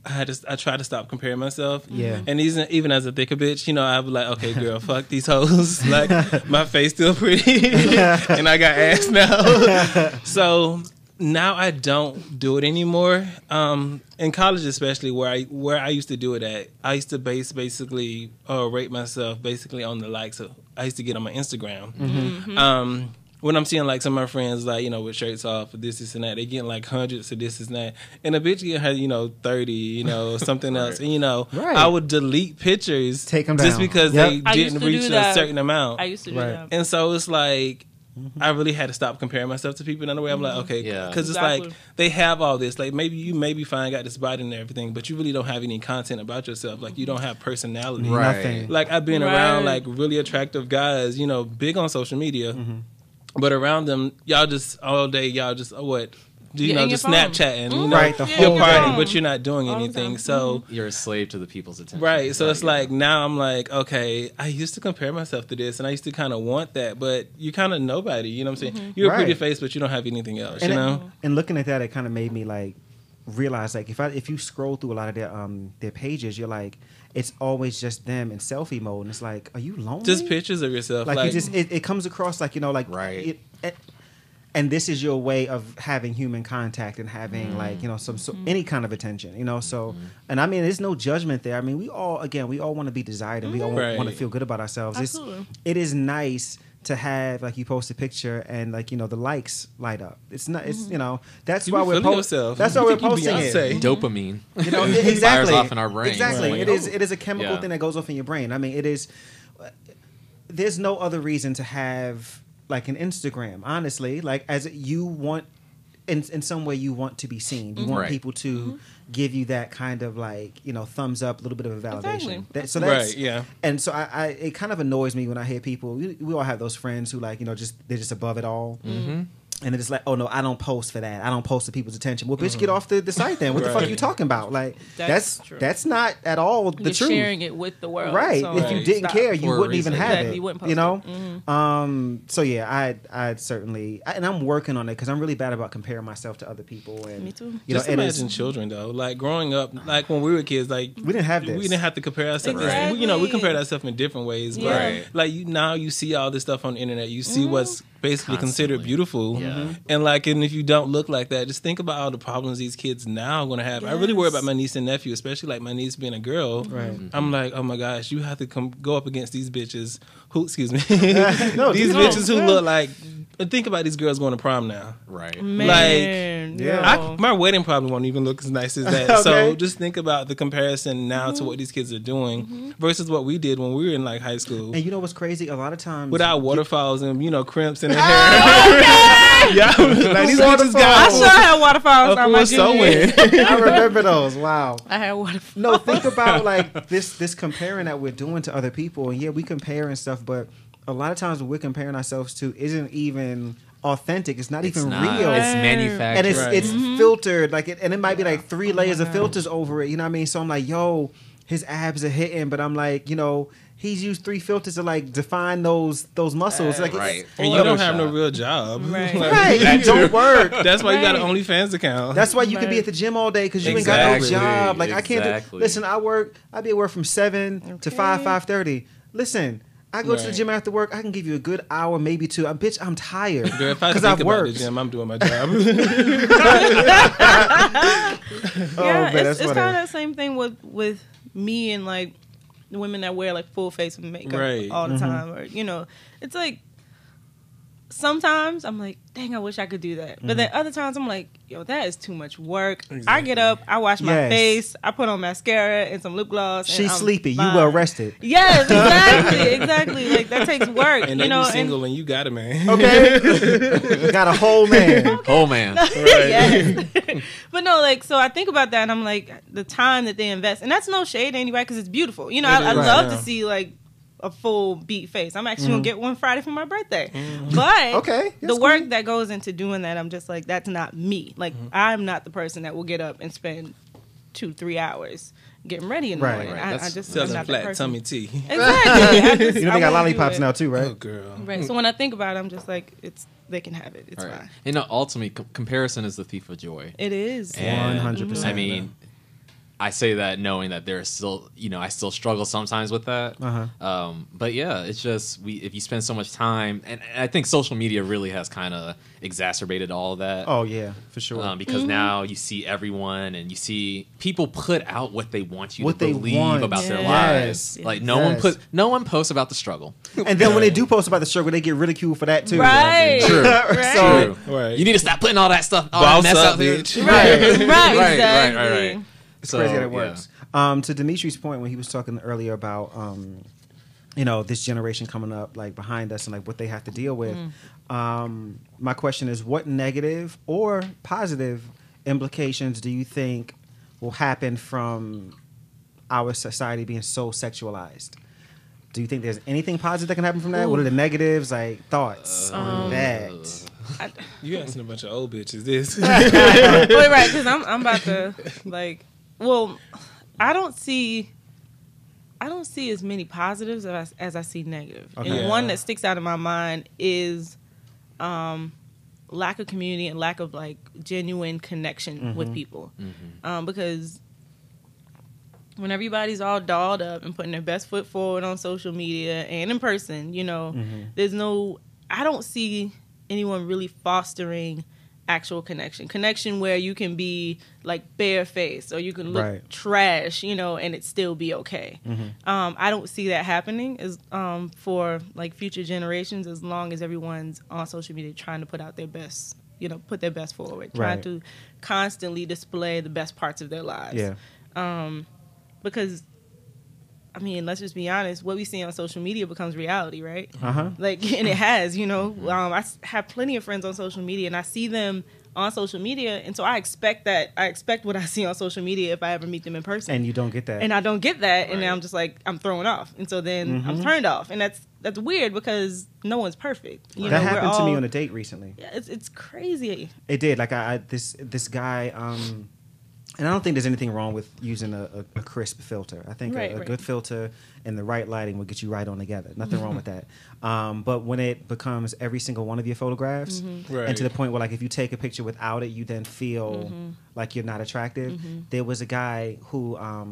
I try to stop comparing myself. And even as a thicker bitch, you know, I was like, okay, girl, fuck these hoes. Like, my face still pretty, and I got ass now. So now I don't do it anymore. In college, especially where I used to do it at, I used to rate myself basically on the likes of I used to get on my Instagram. When I'm seeing like some of my friends, like, you know, with shirts off, or this and that, they getting like hundreds of this and that, and a bitch get her, you know, 30, you know, something else, and you know, I would delete pictures, take them down just because they didn't reach a certain amount. I used to do that, and so it's like. I really had to stop comparing myself to people in another way. I'm like, okay, because it's like they have all this. Like, maybe you fine got this body and everything, but you really don't have any content about yourself. Like, you don't have personality. Nothing. Like, I've been around like really attractive guys, you know, big on social media, but around them, y'all just all day, y'all just just Snapchatting, you know, the whole party, but you're not doing anything. So you're a slave to the people's attention. So it's like now I'm like, okay, I used to compare myself to this, and I used to kind of want that, but you're kind of nobody. You know what I'm saying? You're a pretty face, but you don't have anything else. And you know. And looking at that, it kind of made me like realize like if you scroll through a lot of their pages, you're like. It's always just them in selfie mode, and it's like, are you lonely? Just pictures of yourself. Like, it comes across like, you know, like and this is your way of having human contact and having like, you know, any kind of attention, you know. So, and I mean, there's no judgment there. I mean, we all want to be desired, and we all want to feel good about ourselves. It is nice to have, like, you post a picture and, like, you know, the likes light up. It's not, it's, you know, that's why we're posting. That's why we're posting it. Dopamine, you know, exactly. Fires off in our brain. Exactly, right. It is a chemical thing that goes off in your brain. I mean, it is. There's no other reason to have like an Instagram, honestly. Like, as you want, in some way, you want to be seen. You want people to give you that kind of, like, you know, thumbs up, a little bit of a validation. Exactly. And so I it kind of annoys me when I hear people. We all have those friends who, like, you know, they're just above it all. And they're just like, oh no, I don't post for that. I don't post for people's attention. Well, bitch, get off the site then. What the fuck are you talking about? Like, that's not at all the truth. You're sharing it with the world, right? So if you didn't care, you wouldn't even have it. You wouldn't post, you know. So yeah, I certainly, and I'm working on it because I'm really bad about comparing myself to other people. And me too. You just know, imagine children though. Like growing up, like when we were kids, like we didn't have this. We didn't have to compare ourselves. Exactly. You know, we compared ourselves in different ways. But like now, you see all this stuff on the internet. You see what's basically considered beautiful. And like, and if you don't look like that, just think about all the problems these kids now are going to have. I really worry about my niece and nephew, especially like my niece being a girl. I'm like, oh my gosh, you have to go up against these bitches who, excuse me, these bitches who look like. Think about these girls going to prom now. Man, like, my wedding probably won't even look as nice as that. So just think about the comparison now to what these kids are doing versus what we did when we were in, like, high school. And you know what's crazy? A lot of times... without waterfalls and, you know, crimps in their hair. Like, these bitches got... I sure had waterfalls on my junior. I remember those. Wow. I had waterfalls. No, think about, like, this comparing that we're doing to other people. And, yeah, we compare and stuff, but... a lot of times what we're comparing ourselves to isn't even authentic. It's not even real. It's manufactured. And it's filtered. Like it, and it might be like 3 layers of filters over it. You know what I mean? So I'm like, yo, his abs are hitting. But I'm like, you know, he's used 3 filters to like define those muscles. Like, and you don't have no real job. Like, you don't work. That's why you got an OnlyFans account. That's why you can be at the gym all day because you ain't got no job. Like I can't do, listen, I be at work from 7 to 5, 5:30. Listen. I go to the gym after work. I can give you a good hour, maybe 2. Bitch, I'm tired because I've worked. The gym, I'm doing my job. It's kind of that same thing with me and like the women that wear like full face makeup all the time, or you know, it's like sometimes I'm like, dang, I wish I could do that. Mm-hmm. But then other times I'm like, yo, that is too much work. Exactly. I get up, I wash my face, I put on mascara and some lip gloss. She's sleepy. Fine. You were arrested. Yes, exactly, exactly. Like, that takes work. And you know, you single and you got a man. Okay. You got a whole man. Okay. Whole man. Right. Yes. But no, like, so I think about that and I'm like, the time that they invest. And that's no shade to anybody because it's beautiful. You know, I love to see, like, a full beat face. I'm actually gonna get one Friday for my birthday. But the work that goes into doing that, I'm just like, that's not me. Like, I'm not the person that will get up and spend 2-3 hours getting ready in the morning. Right. I just selling flat tummy tea. Exactly. You know, they got lollipops now too, right? Oh girl. Right. So when I think about it, I'm just like, it's they can have it. It's fine. And the ultimate comparison is the thief of joy. It is. 100%. I mean, I say that knowing that there's still, you know, I still struggle sometimes with that. But yeah, it's just, if you spend so much time, and I think social media really has kind of exacerbated all of that. Oh yeah, for sure. Because now you see everyone, and you see people put out what they want you to believe about their lives. Like no one posts about the struggle. And then when they do post about the struggle, they get ridiculed for that too. Right. True. So you need to stop putting all that stuff, all that mess out there. Right. It's crazy how it works. To Dimitri's point when he was talking earlier about, you know, this generation coming up, like, behind us and, like, what they have to deal with, my question is, what negative or positive implications do you think will happen from our society being so sexualized? Do you think there's anything positive that can happen from that? What are the negatives, like, thoughts on that? You asking a bunch of old bitches this. Wait, right, because I'm about to, like... Well, I don't see as many positives as I see negative. Okay. And one that sticks out in my mind is lack of community and lack of, like, genuine connection with people. Because when everybody's all dolled up and putting their best foot forward on social media and in person, you know, there's no... I don't see anyone really fostering actual connection where you can be, like, barefaced or you can look trash, you know, and it still be okay. I don't see that happening as for, like, future generations, as long as everyone's on social media trying to put out their best, you know, put their best forward, trying to constantly display the best parts of their lives. Because, I mean, let's just be honest. What we see on social media becomes reality, right? Like, and it has, you know. I have plenty of friends on social media, and I see them on social media, and so I expect that. I expect what I see on social media if I ever meet them in person. And you don't get that. And I don't get that, and I'm just like, I'm thrown off, and so then I'm turned off, and that's weird because no one's perfect. You know, happened to me on a date recently. Yeah, it's crazy. It did. Like this guy. And I don't think there's anything wrong with using a crisp filter. I think a good filter and the right lighting will get you right on together. Nothing wrong with that. But when it becomes every single one of your photographs, and to the point where, like, if you take a picture without it, you then feel like you're not attractive. There was a guy who I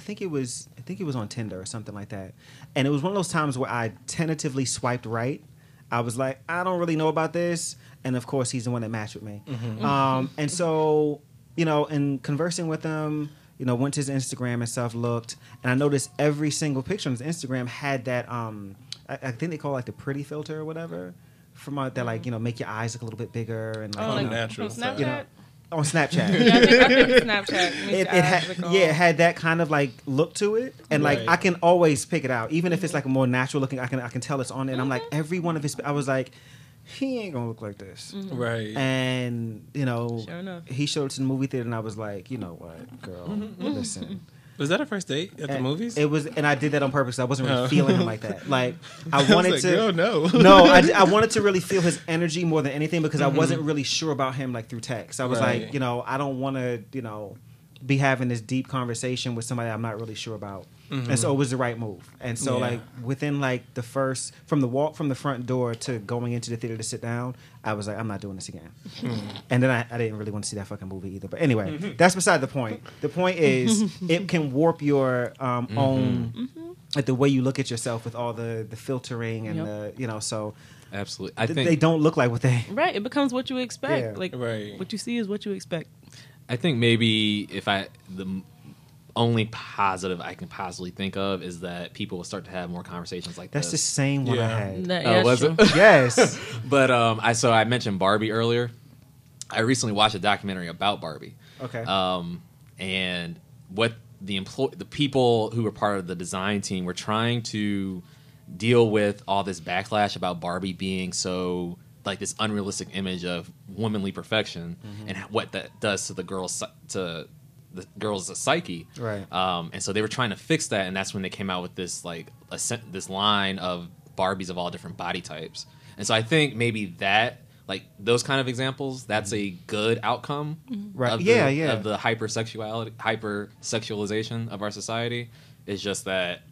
think it was on Tinder or something like that, and it was one of those times where I tentatively swiped right. I was like, I don't really know about this. And, of course, he's the one that matched with me. And so, you know, in conversing with him, you know, went to his Instagram and stuff, looked. And I noticed every single picture on his Instagram had that, I think they call it, like, the pretty filter or whatever. From that, like, you know, make your eyes look a little bit bigger. And, like, you know, natural. Snapchat? You know, on Snapchat. I think Snapchat. It had that kind of, like, look to it, and like, I can always pick it out, even if it's, like, a more natural looking. I can tell it's on it. And I'm like, every one of his. I was like, he ain't gonna look like this, right? And you know, sure enough, he showed it to the movie theater, and I was like, you know what, girl, listen. Was that a first date at the movies? It was, and I did that on purpose. I wasn't really feeling him like that. Like, I wanted to. Oh no! I wanted to really feel his energy more than anything, because I wasn't really sure about him, like, through text. I was like, you know, I don't want to, you know, be having this deep conversation with somebody I'm not really sure about. And so it was the right move. And so like, within, like, the first, from the walk from the front door to going into the theater to sit down, I was like, I'm not doing this again. And then I didn't really want to see that fucking movie either. But anyway, that's beside the point. The point is, it can warp your own, like, the way you look at yourself with all the filtering and the, you know, so. Absolutely. I think they don't look like what they. Right. It becomes what you expect. Yeah. Like, what you see is what you expect. I think maybe if I, the only positive I can possibly think of is that people will start to have more conversations like this. That's the same one I had. Was it? Yes. But I mentioned Barbie earlier. I recently watched a documentary about Barbie. Okay. And what the people who were part of the design team were trying to deal with all this backlash about Barbie being so like this unrealistic image of womanly perfection, mm-hmm. and what that does to the girl's psyche. Right. And so they were trying to fix that, and that's when they came out with this like this line of Barbies of all different body types. And so I think maybe that. Like those kind of examples, that's a good outcome of the hypersexualization of our society. It's just that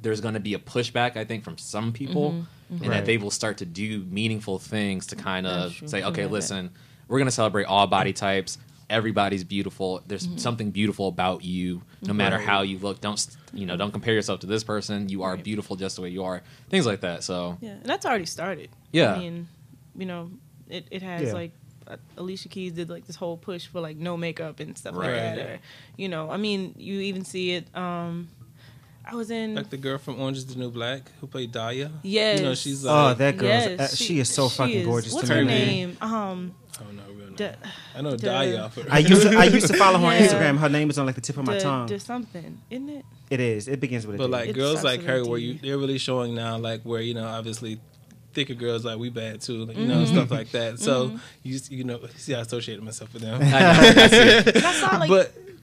there's going to be a pushback, I think, from some people, mm-hmm. Mm-hmm. and that they will start to do meaningful things to kind of say, okay, listen, we're going to celebrate all body types. Everybody's beautiful. There's mm-hmm. something beautiful about you, no matter how you look. Don't compare yourself to this person. You are beautiful just the way you are. Things like that. So and that's already started. Yeah. I mean, you know, it has like Alicia Keys did like this whole push for like no makeup and stuff like that. Or, you know, I mean, you even see it. I was in like the girl from Orange is the New Black who played Daya. Yes, you know she's that girl. Yes, she is so fucking gorgeous. What's her name? I don't know her real name. I know Daya. I used to follow her on Instagram. Her name is on like the tip of my tongue. There's something, isn't it? It is. It begins with. But like girls like her, they're really showing now, like where you know obviously. Thicker girls like we bad too, like, you know, stuff like that. So you know, see, I associated myself with them. I see it. That's not like,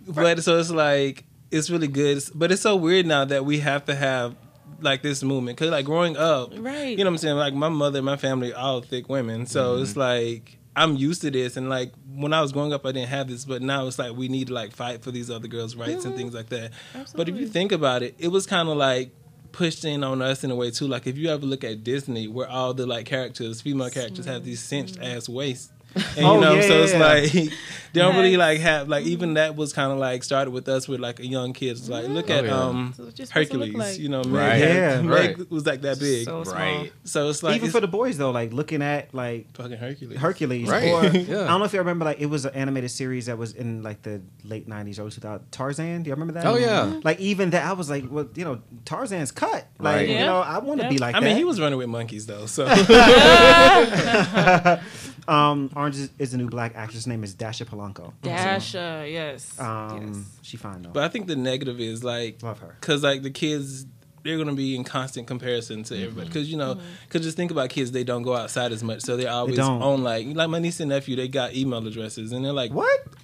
but so it's like it's really good, but it's so weird now that we have to have like this movement because like growing up, right? You know what I'm saying? Like my mother, and my family, all thick women. So it's like I'm used to this, and like when I was growing up, I didn't have this, but now it's like we need to like fight for these other girls' rights and things like that. Absolutely. But if you think about it, it was kind of like. Pushed in on us in a way too, like if you ever look at Disney, where all the like female characters have these cinched ass waists, and it's like they don't really like have like even that was kind of like started with us with like a young kids like look at so Hercules, like. You know, Meg was like that big, so so it's like even for the boys though, like looking at like fucking Hercules, right? Or, I don't know if you remember, like it was an animated series that was in like the late 90s, early 2000s. Tarzan, do you remember that? Oh yeah, like even that I was like, well, you know, Tarzan's cut, like you know, I want to be like that. I mean, he was running with monkeys though, so. Orange is the New Black actress. Her name is Dasha Polanco. Dasha, yes. She fine though. But I think the negative is like, love her because like the kids, they're gonna be in constant comparison to everybody. Because you know, because just think about kids, they don't go outside as much, so they're always on like my niece and nephew. They got email addresses and they're like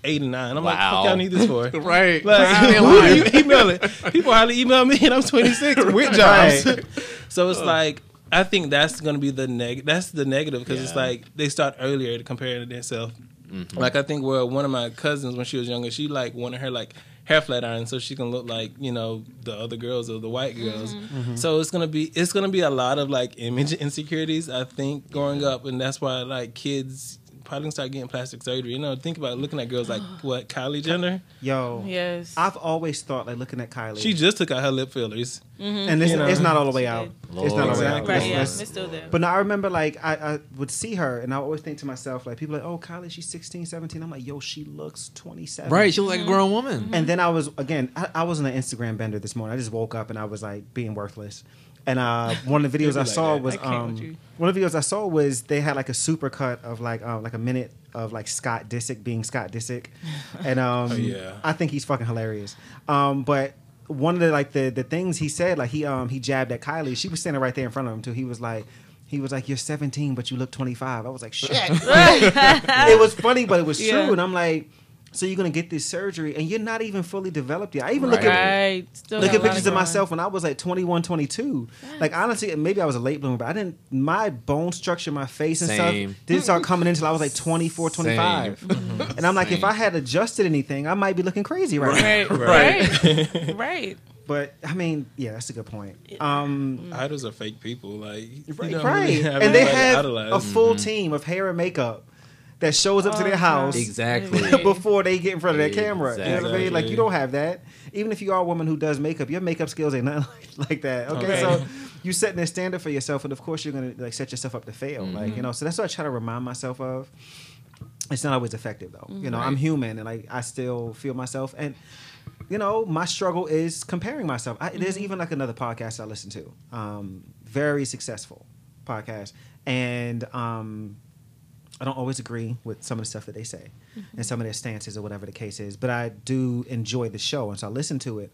8 and 9. I'm like, fuck y'all need this for right? Like, who are you emailing? People hardly email me, and I'm 26 with jobs. Right. So it's like. I think that's going to be the negative because it's like they start earlier to compare to themselves. Mm-hmm. Like I think where one of my cousins when she was younger, she like wanted her like hair flat iron so she can look like, you know, the other girls or the white girls. Mm-hmm. Mm-hmm. So it's going to be a lot of like image insecurities I think growing up, and that's why like kids probably start getting plastic surgery. You know, think about looking at girls like what Kylie Jenner. Yo, yes. I've always thought like looking at Kylie. She just took out her lip fillers, and it's not all the way out. It's not all the way out. Right, it's still there. But now I remember like I would see her, and I always think to myself like people are like, oh, Kylie, she's 16, 17. I'm like, yo, she looks 27. Right, she looks like a grown woman. Mm-hmm. And then I was I was on an Instagram bender this morning. I just woke up and I was like being worthless. And one of the videos I saw was they had like a super cut of like a minute of like Scott Disick being Scott Disick, and I think he's fucking hilarious. But one of the like the things he said, like he jabbed at Kylie. She was standing right there in front of him too. He was like, you're 17, but you look 25. I was like, shit. It was funny, but it was true. And I'm like. So you're gonna get this surgery, and you're not even fully developed yet. I even look at pictures of myself when I was like 21, 22. Yes. Like honestly, maybe I was a late bloomer, but my bone structure, my face and stuff didn't start coming in until I was like 24, 25. Mm-hmm. And I'm like, if I had adjusted anything, I might be looking crazy right now. Right. But I mean, yeah, that's a good point. Idols are fake people, like really and they have a full team of hair and makeup. That shows up to their house before they get in front of their camera. You know what I mean? Like, you don't have that. Even if you are a woman who does makeup, your makeup skills ain't nothing like that. Okay, so you're setting a standard for yourself, and of course you're going to like set yourself up to fail. Mm-hmm. Like, you know, so that's what I try to remind myself of. It's not always effective, though. Mm-hmm. You know, I'm human, and like I still feel myself. And you know, my struggle is comparing myself. There's even like another podcast I listen to, very successful podcast, and I don't always agree with some of the stuff that they say and some of their stances or whatever the case is, but I do enjoy the show, and so I listen to it.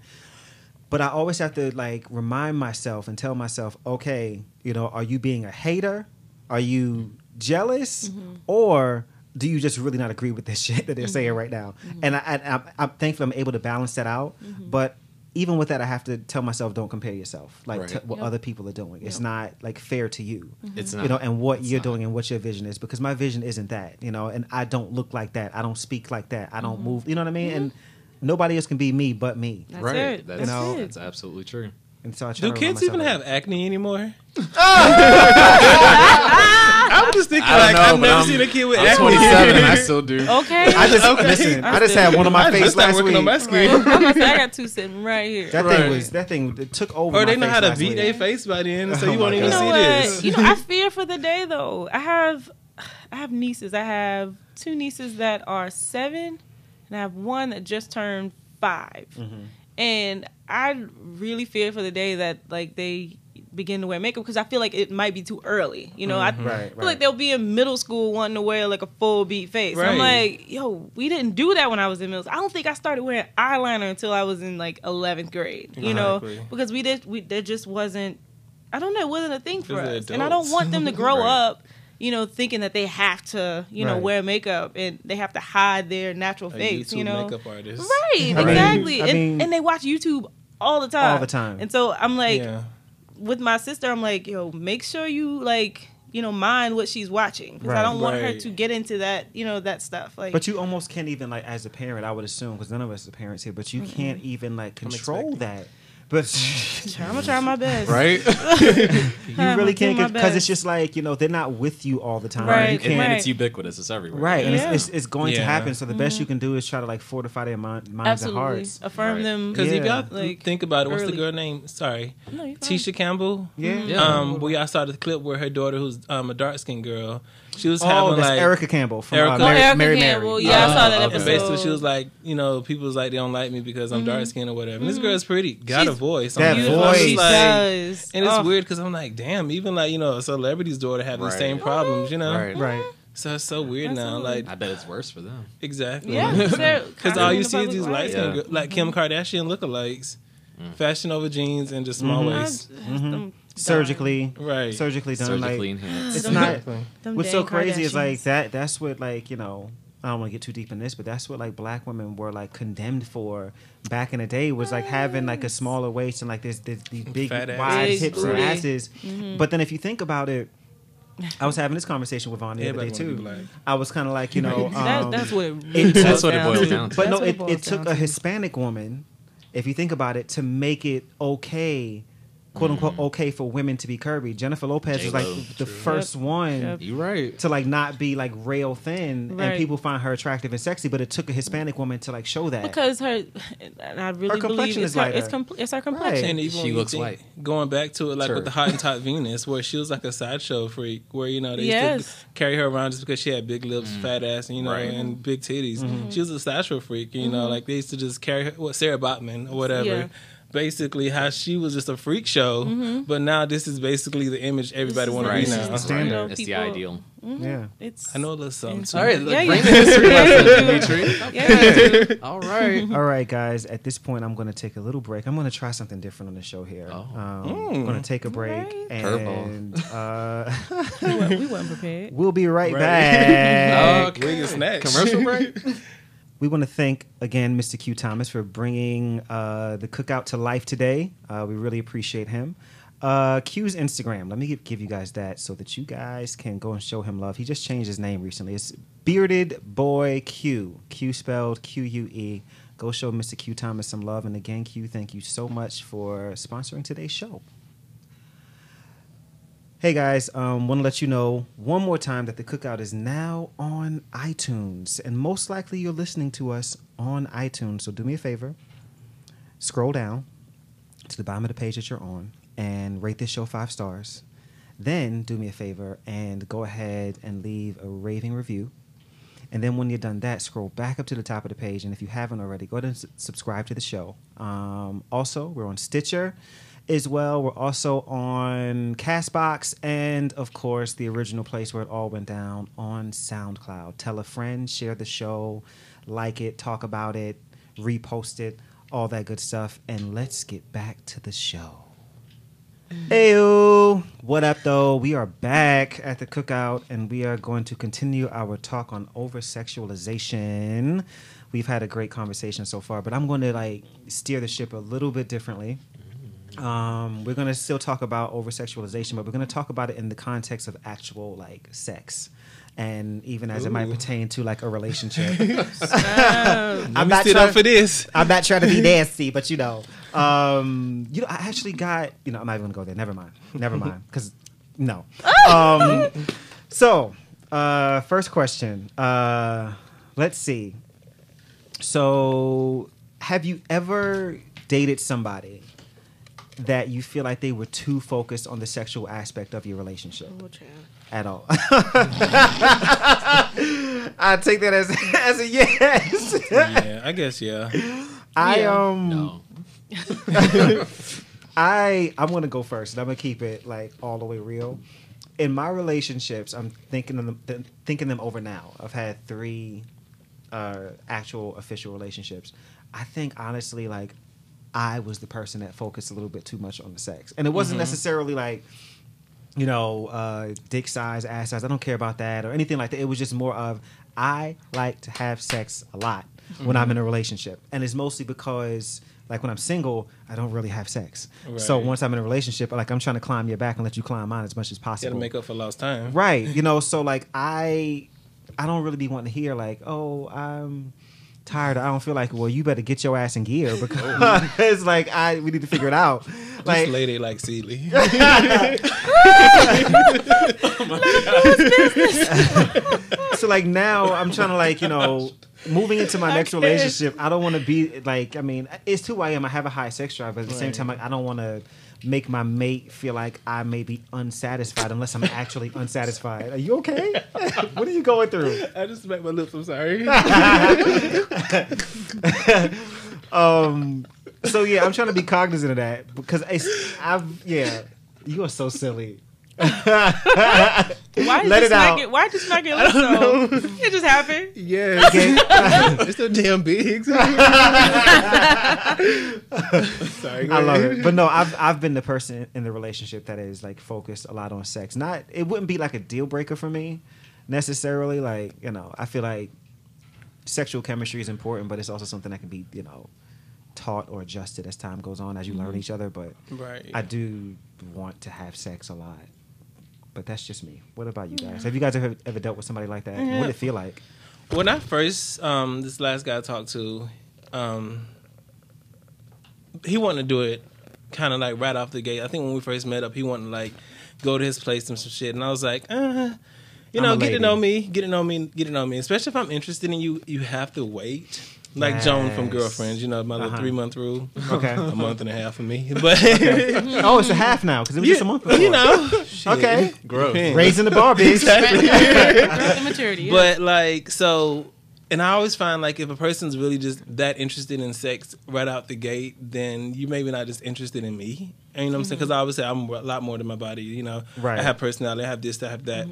But I always have to like remind myself and tell myself, okay, you know, are you being a hater? Are you jealous? Or do you just really not agree with this shit that they're saying right now? And I'm thankful I'm able to balance that out. But even with that, I have to tell myself, don't compare yourself like to what other people are doing. It's not like fair to you. It's not, you know, and what you're doing and what your vision is, because my vision isn't that, you know, and I don't look like that. I don't speak like that. I don't move. You know what I mean? And nobody else can be me but me. That's right. That's, you know, that's absolutely true. And so I try Do kids even have acne anymore? I was just thinking, like, I've never seen a kid with acne. I'm 27 and I still do. Okay. Listen, I just had one on my face last week. On my skin. Right. I got two sitting right here. That thing was, that thing took over. Or they know how to beat their face by the end, so you won't even see this. You know, I fear for the day though. I have nieces. I have two nieces that are 7, and I have one that just turned 5. And I really fear for the day that like they begin to wear makeup, because I feel like it might be too early. You know, I feel like they'll be in middle school wanting to wear like a full beat face. Right. I'm like, yo, we didn't do that when I was in middle school. I don't think I started wearing eyeliner until I was in like 11th grade. You know, because there just wasn't. I don't know, it wasn't a thing for us, and I don't want them to grow up, you know, thinking that they have to, you know, wear makeup and they have to hide their natural face, you know. Makeup artists. Right, exactly. And they watch YouTube all the time. All the time. And so I'm like, with my sister, I'm like, yo, make sure you, like, you know, mind what she's watching. Because I don't want her to get into that, you know, that stuff. Like, but you almost can't even, like, as a parent, I would assume, because none of us are parents here, but you can't even, like, control that. But I'm gonna try my best, right? You really can't, because it's just like, you know, they're not with you all the time. Right. You can't, and it's ubiquitous. It's everywhere. Right, and it's going to happen. So the best you can do is try to like fortify their minds and hearts, affirm them. Because if y'all like, think about it, what's the girl name? Sorry, Tisha Campbell. We all saw the clip where her daughter, who's a dark skinned girl, she was having that's like Erica Campbell from Mary. Yeah, I saw that episode. And basically, she was like, you know, people was like, they don't like me because I'm dark skinned or whatever. And this girl's pretty. Voice. That voice. Like, does. And it's weird because I'm like, damn, even like, you know, a celebrity's daughter having the same problems, you know? Right. So it's so weird now. Like, I bet it's worse for them. Exactly. Yeah. Because all you see is these light skin, like Kim Kardashian lookalikes, Fashion Nova jeans, and just small waist. Surgically done. Surgically enhanced. It's not. What's so crazy is like that. That's what, like, you know, I don't want to get too deep in this, but that's what like black women were like condemned for back in the day, was like having like a smaller waist and like this these big wide hips and asses. But then if you think about it, I was having this conversation with Vaughn the other day too. I was kind of like, you know, that's what it boils down to. But no, it took a Hispanic woman, if you think about it, to make it okay, quote unquote, okay for women to be curvy. Jennifer Lopez was like the first one to like not be like rail thin, and people find her attractive and sexy, but it took a Hispanic woman to like show that, because her complexion is lighter. It's her complexion. And even she looks light. Going back to it, like with the Hot and Top Venus, where she was like a sideshow freak, where, you know, they used to carry her around just because she had big lips, fat ass, you know, and big titties. She was a sideshow freak, you know, like they used to just carry her, Sarah Bachman or whatever. Yeah. Basically, how she was just a freak show, but now this is basically the image everybody wants to be now. It's standard. It's the ideal. Yeah, it's. I know there's some. All right, bring the history lesson, Dimitri. All right, guys. At this point, I'm going to take a little break. I'm going to try something different on the show here. I'm going to take a break, and we weren't prepared. We'll be right back. Okay. Commercial break. We want to thank, again, Mr. Q Thomas for bringing the cookout to life today. We really appreciate him. Q's Instagram. Let me give you guys that so that you guys can go and show him love. He just changed his name recently. It's Bearded Boy Q. Q spelled Q-U-E. Go show Mr. Q Thomas some love. And again, Q, thank you so much for sponsoring today's show. Hey guys, want to let you know one more time that The Cookout is now on iTunes, and most likely you're listening to us on iTunes. So do me a favor, scroll down to the bottom of the page that you're on and rate this show 5 stars. Then do me a favor and go ahead and leave a raving review. And then when you're done that, scroll back up to the top of the page. And if you haven't already, go ahead and subscribe to the show. Also, we're on Stitcher as well. We're also on CastBox. And, of course, the original place where it all went down, on SoundCloud. Tell a friend, share the show, like it, talk about it, repost it, all that good stuff. And let's get back to the show. Heyo! What up, though? We are back at the cookout, and we are going to continue our talk on over-sexualization. We've had a great conversation so far, but I'm going to steer the ship a little bit differently. We're going to still talk about over-sexualization, but we're going to talk about it in the context of actual sex. And even as it might pertain to a relationship, I'm not trying to be nasty, but I actually got, I'm not even gonna go there. Never mind. Because no. So first question. Let's see. So, have you ever dated somebody that you feel like they were too focused on the sexual aspect of your relationship? Oh, child. At all. I take that as a yes. Yeah, I guess, yeah. No. I'm going to go first, and I'm going to keep it all the way real. In my relationships, I'm thinking them over now. I've had 3 actual official relationships. I think honestly I was the person that focused a little bit too much on the sex. And it wasn't necessarily dick size, ass size. I don't care about that or anything like that. It was just more of, I like to have sex a lot when I'm in a relationship. And it's mostly because, when I'm single, I don't really have sex. Right. So once I'm in a relationship, I'm trying to climb your back and let you climb mine as much as possible. You gotta make up for lost time. Right. So, I don't really be wanting to hear, I'm tired. I don't feel like, well, you better get your ass in gear because it's we need to figure it out. This lady likes Seeley. Oh my God. So now I'm trying to moving into my next relationship, I don't want to be it's who I am. I have a high sex drive, but at the same time I don't want to make my mate feel like I may be unsatisfied unless I'm actually unsatisfied. Are you okay? What are you going through? I just smacked my lips. I'm sorry. So yeah, I'm trying to be cognizant of that because you are so silly. Why just smack your lips? It just happened. Yeah, it's so damn big. Sorry, I love it, but no, I've been the person in the relationship that is focused a lot on sex. Not it wouldn't be a deal breaker for me necessarily. I feel like sexual chemistry is important, but it's also something that can be taught or adjusted as time goes on, as you learn each other. But I do want to have sex a lot. But that's just me. What about you guys? Have you guys ever dealt with somebody like that? Yeah. What did it feel like? When I first, this last guy I talked to, he wanted to do it kind of right off the gate. I think when we first met up, he wanted to go to his place and some shit. And I was like, get to know me. Especially if I'm interested in you, you have to wait. Nice. Joan from Girlfriends, my little 3-month rule. Okay. A month and a half for me. But it's a half now because it was just a month before. Okay. Gross. Raising the bar, bitch. Exactly. Growth and maturity. Yeah. But and I always find if a person's really just that interested in sex right out the gate, then you maybe not just interested in me. And you know what I'm saying? Because I always say I'm a lot more than my body. I have personality. I have this. I have that.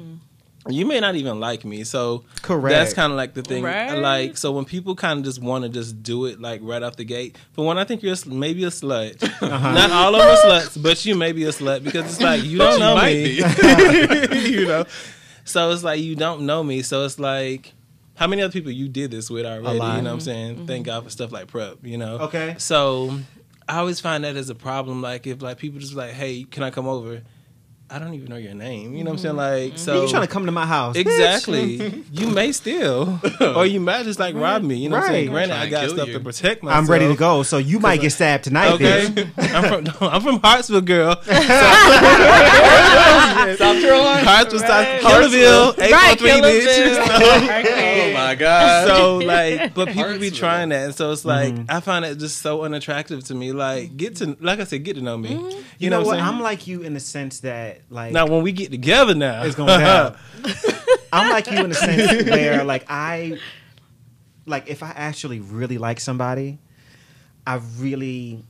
You may not even like me, so correct. That's kind of the thing. Right? So when people kind of just want to just do it right off the gate. For one, I think you're maybe a slut. Not all of us sluts, but you may be a slut because it's you don't know me. So it's you don't know me. So it's how many other people you did this with already? You know what I'm saying? Thank God for stuff like prep. Okay. So I always find that as a problem. If people just hey, can I come over? I don't even know your name. You know what I'm saying? So you trying to come to my house? Exactly. You may steal, or you might just rob me. You know what I'm saying? Granted, I got stuff to protect myself. I'm ready to go, so you might get stabbed tonight. Okay. I'm from Hartsville, girl. Stop trolling. Hartsville, Killerville, 843, bitch. Oh my God. So but people be trying that, and so it's I find it just so unattractive to me. Get to know me. You know what? I'm like you in the sense that now when we get together now it's going down. I'm like you in the sense where, like, if I actually really like somebody, I really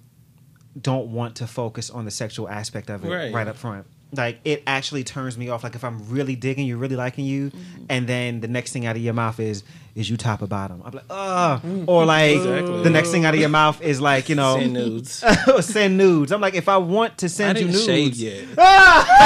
don't want to focus on the sexual aspect of it right up front. Like, it actually turns me off. Like, if I'm really digging you, really liking you, mm-hmm. and then the next thing out of your mouth is you top or bottom. I'm like, ugh. Mm-hmm. Or, like, exactly. the next thing out of your mouth is, like, you know. Send nudes. Send nudes. I'm like, if I want to send you nudes. I didn't shave yet.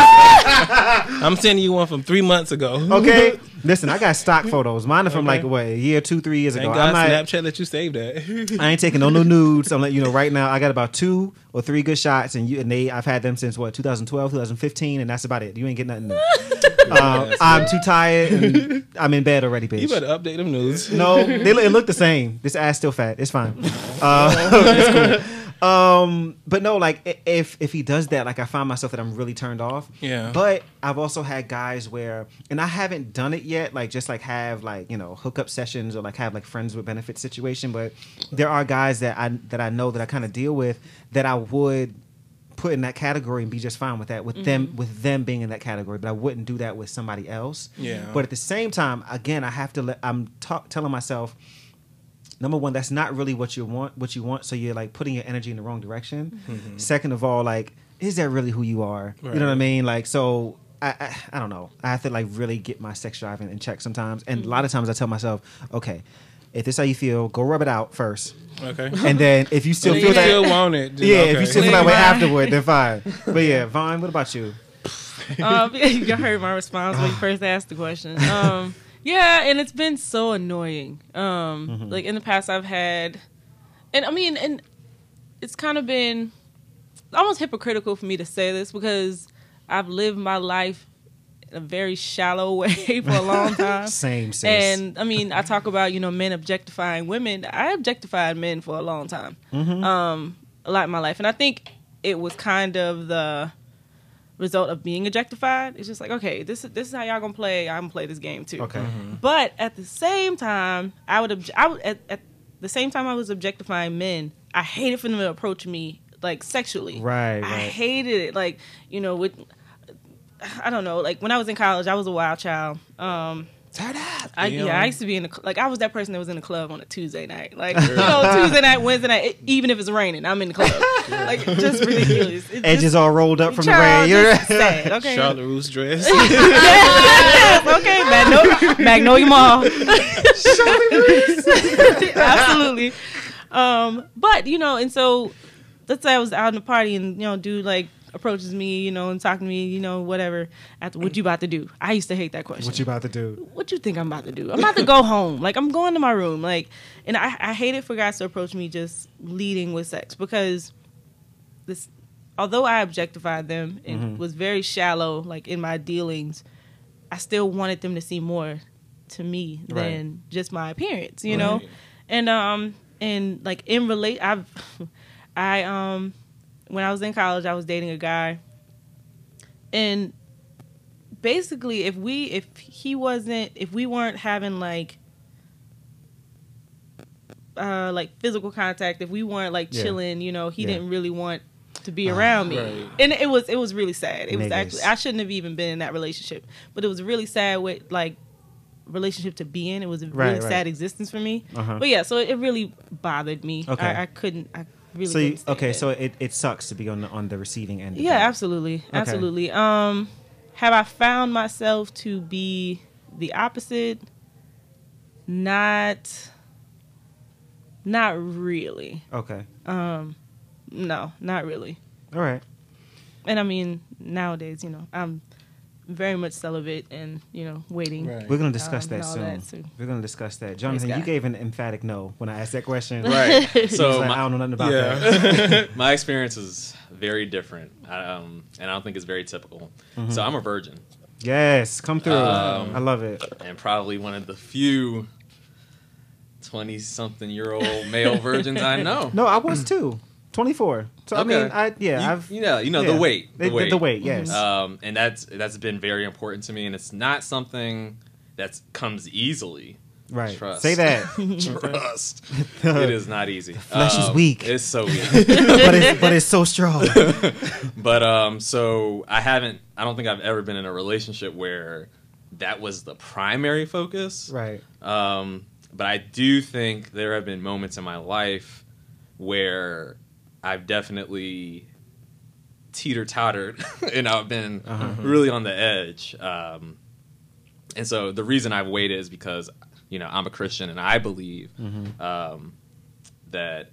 I'm sending you one from 3 months ago. Okay. Listen, I got stock photos. Mine are from, like, what, a year, two, 3 years ago. I'm not, Snapchat let you save that. I ain't taking no new nudes. I'm letting you know right now, I got about 2 or 3 good shots, I've had them since, what, 2012, 2015, and that's about it. You ain't getting nothing new. I'm too tired, and I'm in bed already, bitch. You better update them nudes. No, it looked the same. This ass still fat. It's fine. It's cool. But no, like, if he does that, like, I find myself that I'm really turned off. Yeah. But I've also had guys where, and I haven't done it yet, like, just, like, have, like, you know, hookup sessions or, like, have, like, friends with benefits situation. But there are guys that I know that I kind of deal with that I would put in that category and be just fine with that, with mm-hmm. them being in that category. But I wouldn't do that with somebody else. Yeah. But at the same time, again, I have to telling myself, number one, that's not really what you want. So you're, like, putting your energy in the wrong direction. Mm-hmm. Second of all, like, is that really who you are? Right. You know what I mean? Like, so I don't know. I have to, like, really get my sex drive in check sometimes. And mm-hmm. a lot of times I tell myself, okay, if this is how you feel, go rub it out first. Okay. And then if you still feel that. You still want it. Yeah, okay. If you still feel that way afterward, then fine. But yeah, Vaughn, what about you? You heard my response when you first asked the question. Yeah, and it's been so annoying. Mm-hmm. Like, in the past I've had, and I mean, and it's kind of been almost hypocritical for me to say this because I've lived my life in a very shallow way for a long time. Same, sis. And I mean, I talk about, you know, men objectifying women. I objectified men for a long time, mm-hmm. A lot in my life. And I think it was kind of the result of being objectified. It's just like, okay, this is how y'all gonna play. I'm gonna play this game too. Okay. Mm-hmm. But at the same time, I would at the same time I was objectifying men, I hated for them to approach me, like, sexually. Right. I hated it. Like, you know, I don't know. Like, when I was in college, I was a wild child. Turn up. I used to be in the, like, I was that person that was in the club on a Tuesday night. Like, you know, Tuesday night, Wednesday night, even if it's raining, I'm in the club. Like, just ridiculous. Edges all rolled up from the rain. You're sad. Okay. Charlotte Roos dress. Yes. Okay. Magnolia Mall. Charlotte Roos. Absolutely. But, you know, and so let's say I was out in the party and, you know, dude, like, approaches me, you know, and talking to me, you know, whatever. After, what you about to do? I used to hate that question. What you about to do? What you think I'm about to do? I'm about to go home. Like, I'm going to my room. Like, and I hate it for guys to approach me just leading with sex because this, although I objectified them and mm-hmm. was very shallow, like, in my dealings, I still wanted them to see more to me than just my appearance, you know? And like, in relate, when I was in college, I was dating a guy, and basically, if we weren't having, like, physical contact, if we weren't, like, chilling, you know, he didn't really want to be around me, and it was really sad. It was actually, I shouldn't have even been in that relationship, but it was really sad with, like, relationship to be in. It was a really sad existence for me. Uh-huh. But yeah, so it really bothered me. Okay. I couldn't. Really so it sucks to be on the receiving end. Yeah, absolutely. Have I found myself to be the opposite? Not really. Okay. No, not really. All right. And I mean, nowadays, you know, I'm very much celibate and, you know, waiting. Right. We're going to discuss that soon. We're going to discuss that. Jonathan, you gave an emphatic no when I asked that question. Right. So like, I don't know nothing about that. My experience is very different, and I don't think it's very typical. Mm-hmm. So I'm a virgin. Yes, come through. I love it. And probably one of the few 20-something-year-old male virgins I know. No, I was too. 24. So okay. I mean, the weight. The weight, yes. And that's been very important to me, and it's not something that comes easily. Right. Trust. Say that. Trust. It is not easy. The flesh is weak. It's so weak. but it's so strong. But so I don't think I've ever been in a relationship where that was the primary focus. Right. But I do think there have been moments in my life where I've definitely teeter-tottered and I've been really on the edge. And so the reason I've waited is because, you know, I'm a Christian and I believe that,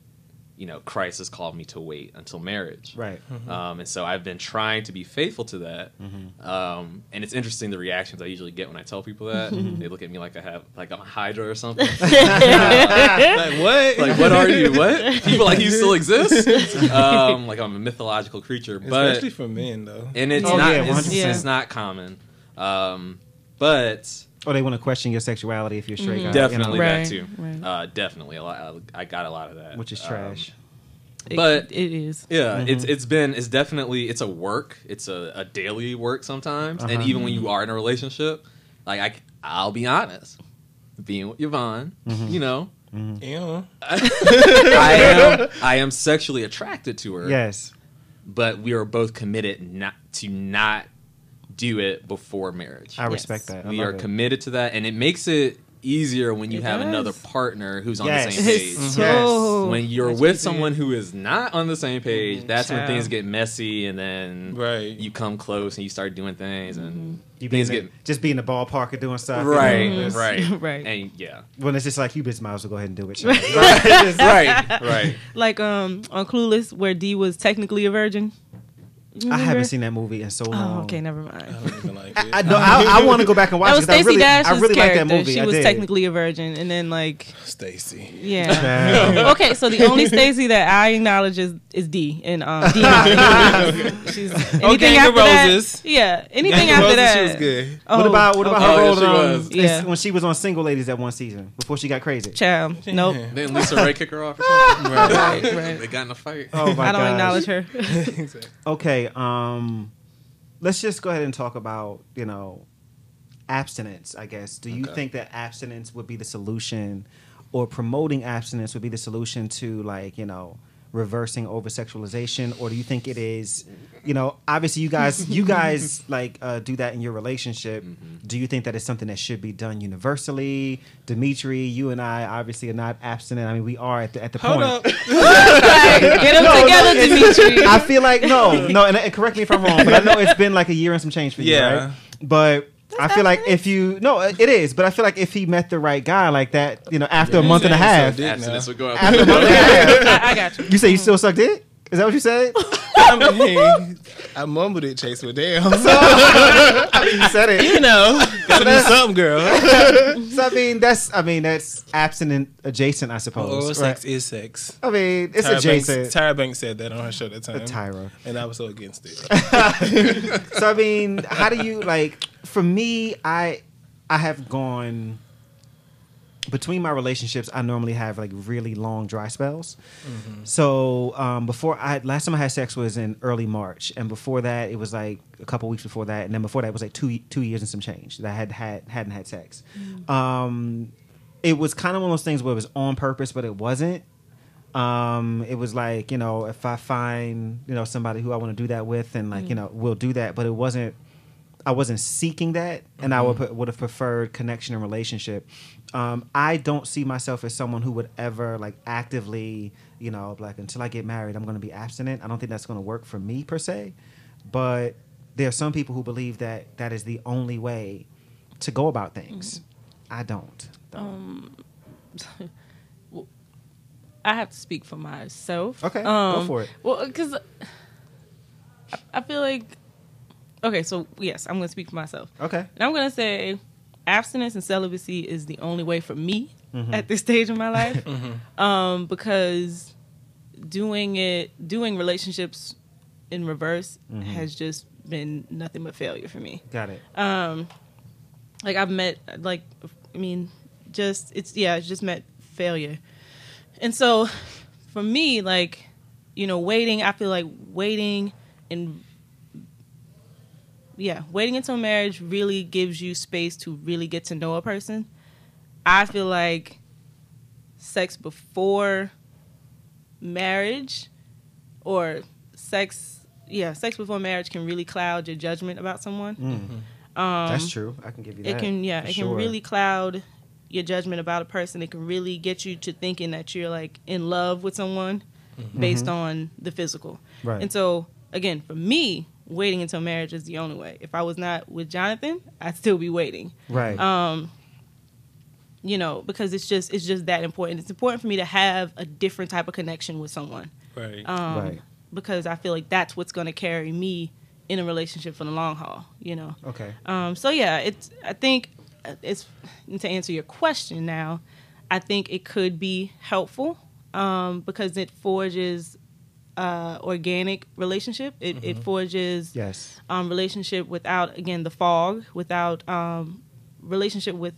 you know, Christ has called me to wait until marriage. Right. And so I've been trying to be faithful to that. And it's interesting the reactions I usually get when I tell people that. They look at me like I have, like I'm a Hydra or something. Like, what? Like, what are you? What? People like you still exist? Like I'm a mythological creature. But, especially for men, though. And it's not, yeah, it's not common. But... Or they want to question your sexuality if you're straight. Definitely that too. Right. Definitely a lot. I got a lot of that, which is trash. But it is. Yeah, it's definitely a work. It's a daily work sometimes, and even when you are in a relationship, like I'll be honest, being with Yvonne, you know, I am sexually attracted to her. Yes, but we are both committed not to do it before marriage. I respect that. We are committed to that, and it makes it easier when you have another partner who's on the same page. When you're with someone who is not on the same page, that's when things get messy, and then you come close and you start doing things, and things get just be in the ballpark and doing stuff. Right. And when it's just like you bitch might as well go ahead and do it. Right. Like on Clueless, where Dee was technically a virgin. I haven't seen that movie in so long. Oh, okay, never mind. I don't even like it. I want to go back and watch it because I really like that movie. She was technically a virgin, and then like Stacy. Yeah. Okay, so the only Stacy that I acknowledge is Dee, and Dee. She's anything after Roses. That. Yeah, anything Gang after Roses, that. She was good. Oh, what about her role when she was on Single Ladies that one season before she got crazy? Child, nope. Didn't Lisa Ray kick her off or something? Right. They got in a fight. Oh my god. I don't acknowledge her. Okay. Let's just go ahead and talk about, you know, abstinence, I guess. Do you think that abstinence would be the solution, or promoting abstinence would be the solution to, like, you know, reversing over-sexualization? Or do you think it is, you know, obviously you guys like do that in your relationship. Do you think that it's something that should be done universally? Dimitri, you and I obviously are not abstinent. I mean, we are at the point. Hold up. Get them together, Dimitri. I feel like and correct me if I'm wrong, but I know it's been like a year and some change for you, right? But I feel like if he met the right guy like that, you know, after a month and a half, abstinence would go up. After a month and a half, I got you. You say you still suck dick? Is that what you said? I mean, I mumbled it, Chase. Well, damn. So, I mean, you said it. You know, gotta do something, girl. So I mean that's abstinent adjacent, I suppose. Oral sex is sex. I mean, it's adjacent. Tyra Banks said that on her show that time. Tyra, and I was so against it. So I mean, how do you like? For me, I have gone between my relationships. I normally have like really long dry spells. So last time I had sex was in early March, and before that it was like a couple weeks before that, and then before that it was like two years and some change that I hadn't had sex. It was kind of one of those things where it was on purpose, but it wasn't. It was like, you know, if I find, you know, somebody who I want to do that with, and like, you know, we'll do that, but it wasn't. I wasn't seeking that, and I would have preferred connection and relationship. I don't see myself as someone who would ever like actively, you know, like until I get married, I'm going to be abstinent. I don't think that's going to work for me per se. But there are some people who believe that that is the only way to go about things. I don't. Well, I have to speak for myself. Okay, go for it. Well, because I feel like. Okay, so yes, I'm going to speak for myself. Okay. And I'm going to say abstinence and celibacy is the only way for me at this stage of my life. Because doing relationships in reverse has just been nothing but failure for me. Got it. Like I've met, like, I mean, just, it's, yeah, I just met failure. And so for me, like, you know, waiting, I feel like waiting and waiting until marriage really gives you space to really get to know a person. I feel like sex before marriage or sex before marriage can really cloud your judgment about someone. That's true. I can give you that. It can really cloud your judgment about a person. It can really get you to thinking that you're like in love with someone based on the physical. Right. And so again, for me, waiting until marriage is the only way. If I was not with Jonathan, I'd still be waiting. Right. You know, because it's just that important. It's important for me to have a different type of connection with someone. Right. Right. Because I feel like that's what's going to carry me in a relationship for the long haul, you know? Okay. So yeah, I think to answer your question now, I think it could be helpful because it forges organic relationship. It forges relationship without, again, the fog, without relationship with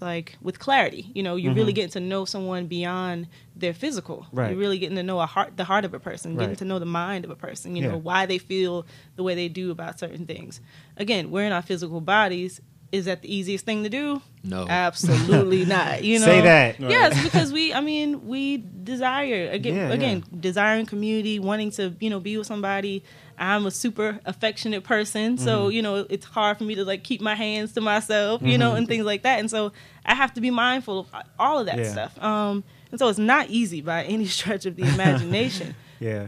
clarity. You know, you're really getting to know someone beyond their physical. Right. You're really getting to know the heart of a person, getting to know the mind of a person, you know, why they feel the way they do about certain things. Again, we're in our physical bodies. Is that the easiest thing to do? No. Absolutely not. You know? Say that. Right. Yes, because we desire, desiring community, wanting to, you know, be with somebody. I'm a super affectionate person, so, you know, it's hard for me to, like, keep my hands to myself, you know, and things like that. And so I have to be mindful of all of that stuff. And so it's not easy by any stretch of the imagination. Yeah.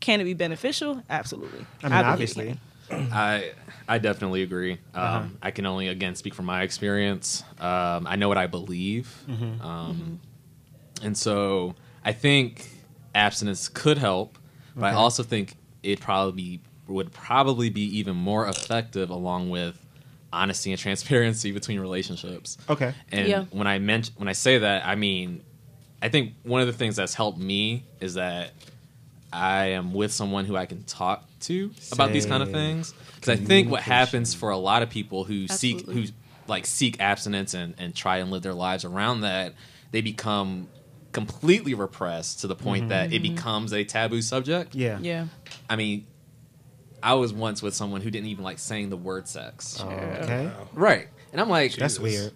Can it be beneficial? Absolutely. I mean, obviously. I definitely agree. I can only, again, speak from my experience. I know what I believe. And so I think abstinence could help, but I also think it would probably be even more effective along with honesty and transparency between relationships. Okay. And when I say that, I mean, I think one of the things that's helped me is that I am with someone who I can talk to about these kind of things, because I think what happens for a lot of people who seek abstinence and try and live their lives around that, they become completely repressed to the point that it becomes a taboo subject. Yeah. Yeah. I mean, I was once with someone who didn't even like saying the word sex. Oh, okay. Right. And I'm like, Jesus. That's weird.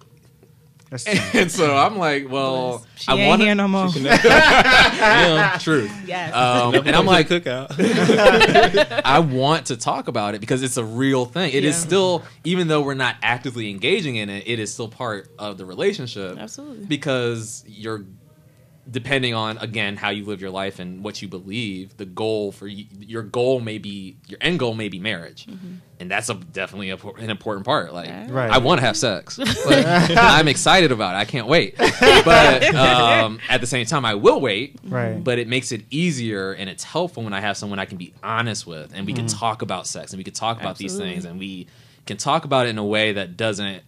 And so I'm like, well, I want to hear no more. Yeah, true. Yes. And I'm like, Cookout. I want to talk about it because it's a real thing. It is still, even though we're not actively engaging in it, it is still part of the relationship. Absolutely. Because you're, depending on, again, how you live your life and what you believe, the goal for you, your end goal may be marriage. And that's definitely an important part. Like, right. I want to have sex. Like, I'm excited about it. I can't wait. But at the same time, I will wait. Right. But it makes it easier and it's helpful when I have someone I can be honest with, and we can talk about sex, and we can talk about these things, and we can talk about it in a way that doesn't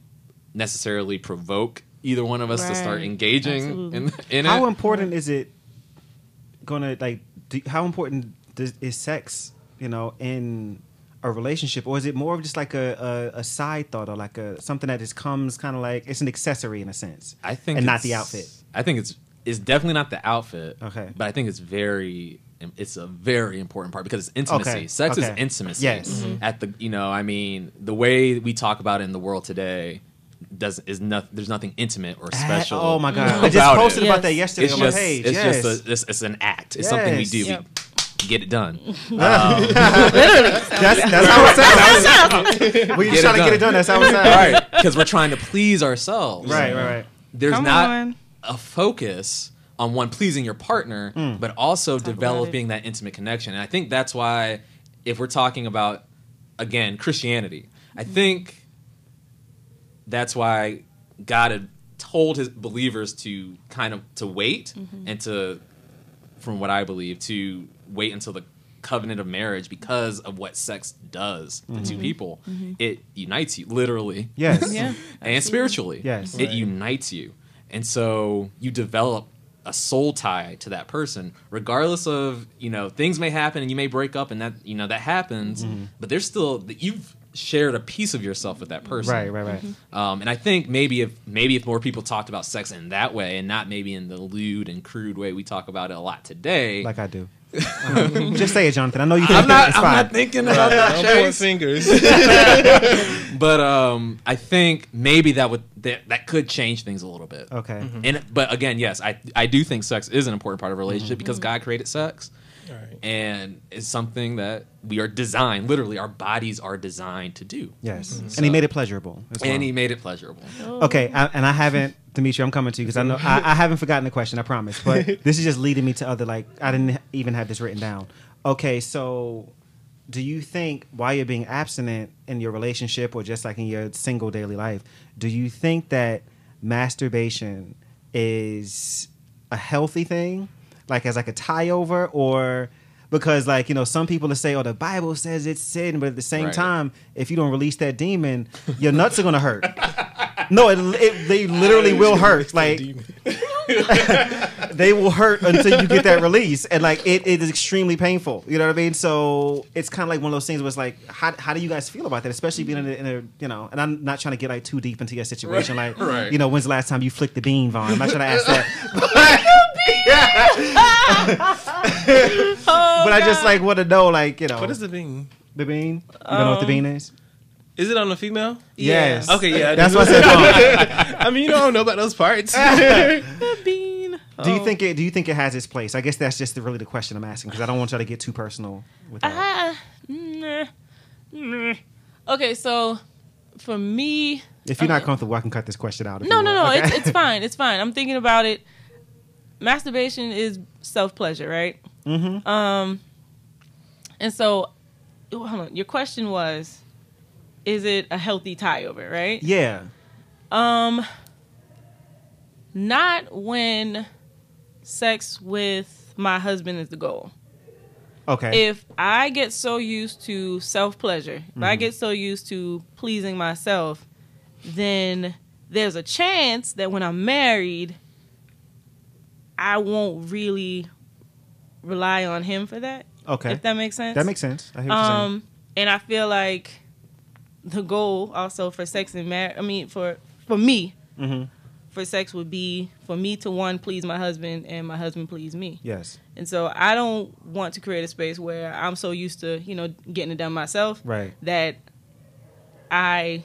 necessarily provoke either one of us to start engaging in it. How important is it gonna, like? How important is sex, you know, in a relationship, or is it more of just like a side thought, or like something that just comes kind of like it's an accessory in a sense? I think, and not the outfit. I think it's definitely not the outfit. Okay, but I think it's a very important part because it's intimacy. Okay. Sex is intimacy. Yes, at the, you know, I mean, the way we talk about it in the world today. There's nothing intimate or special. Oh my god! I just posted about that yesterday on my page. It's just it's an act. It's something we do. Yep. We get it done. That's how it sounds. We're just trying to get it done. That's how it sounds. Right? Because we're trying to please ourselves. Right. There's a focus on one pleasing your partner, but also developing that intimate connection. And I think that's why, if we're talking about, again, Christianity, I think. That's why God had told his believers to kind of to wait and to, from what I believe, to wait until the covenant of marriage because of what sex does to two people. It unites you, literally. Yes. And spiritually. Yes. It unites you. And so you develop a soul tie to that person, regardless of, you know, things may happen and you may break up and that, you know, that happens, but there's still, you've shared a piece of yourself with that person. Right. And I think maybe if more people talked about sex in that way and not maybe in the lewd and crude way we talk about it a lot today. Like I do. Just say it, Jonathan. I know you can't. I'm not thinking about that. I'm pointing fingers. But I think maybe that could change things a little bit. Okay. And but again, yes, I do think sex is an important part of a relationship because God created sex. Right. And it's something that we are designed, literally our bodies are designed to do. Yes. Mm-hmm. So, and he made it pleasurable as well. And he made it pleasurable. Oh. Okay. And I haven't, Demetri, I'm coming to you because I know I haven't forgotten the question, I promise. But this is just leading me to other, like, I didn't even have this written down. Okay, so do you think while you're being abstinent in your relationship or just like in your single daily life, do you think that masturbation is a healthy thing, like as like a tie over, or because, like, you know, some people will say, oh, the Bible says it's sin, but at the same time, if you don't release that demon, your nuts are gonna hurt. No, they literally will hurt. Like, they will hurt until you get that release, and like it is extremely painful. You know what I mean? So it's kind of like one of those things where it's like, how do you guys feel about that? Especially being in a you know, and I'm not trying to get like too deep into your situation. Right. Like, right. You know, when's the last time you flicked the bean, Vaughn? I'm not trying to ask that. But, oh, but I just like want to know, like, you know, what is the bean? The bean? You don't know what the bean is? Is it on a female? Yes. Okay, yeah. That's what I said. I mean, you don't know about those parts. The bean. Oh. Do you think it has its place? I guess that's just really the question I'm asking, because I don't want y'all to get too personal with that. Nah. Okay, so for me, if you're not comfortable, I can cut this question out. No. Okay? It's fine. It's fine. I'm thinking about it. Masturbation is self-pleasure, right? Mm-hmm. And so, hold on. Your question was, is it a healthy tie over, right? Yeah. Not when sex with my husband is the goal. Okay. If I get so used to self-pleasure, if I get so used to pleasing myself, then there's a chance that when I'm married, I won't really rely on him for that. Okay. If that makes sense. That makes sense. I hear what you're saying. And I feel like the goal also for sex and marriage, I mean, for me, for sex would be for me to, one, please my husband, and my husband please me. Yes. And so I don't want to create a space where I'm so used to, you know, getting it done myself, right, that I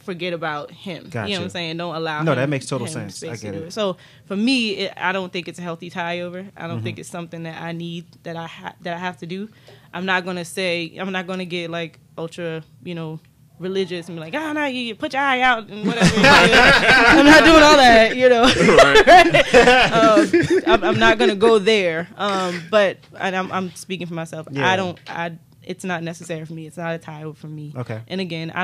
forget about him. Gotcha. You know what I'm saying? Don't allow him. No, that makes total sense. I get it. So for me, I don't think it's a healthy tie over. I don't think it's something that I need, that I have to do. I'm not going to get like ultra, you know, religious and be like, oh, no, you put your eye out and whatever. I'm not doing all that, you know. Right. I'm not going to go there. But I'm speaking for myself. Yeah. It's not necessary for me. It's not a tie over for me. Okay. And again, I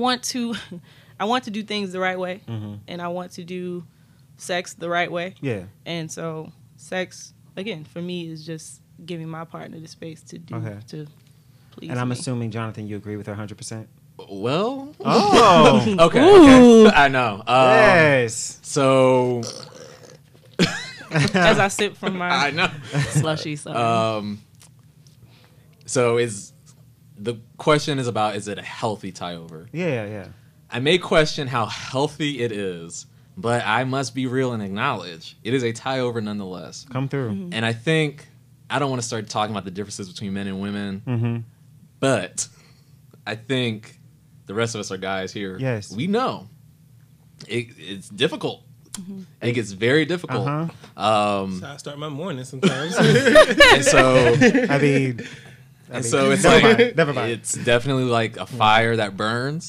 want to do things the right way, and I want to do sex the right way. Yeah. And so sex, again, for me, is just giving my partner the space to do, to please And I'm me. Assuming, Jonathan, you agree with her 100%? Well. Oh. Okay. I know. Yes. So. As I sip from my slushy. Sorry. So the question is about, is it a healthy tie over? Yeah. I may question how healthy it is, but I must be real and acknowledge it is a tie over nonetheless. Come through. And I think, I don't want to start talking about the differences between men and women, but I think the rest of us are guys here. Yes. We know it's difficult. It gets very difficult. So I start my morning sometimes. And so, I mean, it's never like, mind. Never mind. It's definitely like a fire that burns.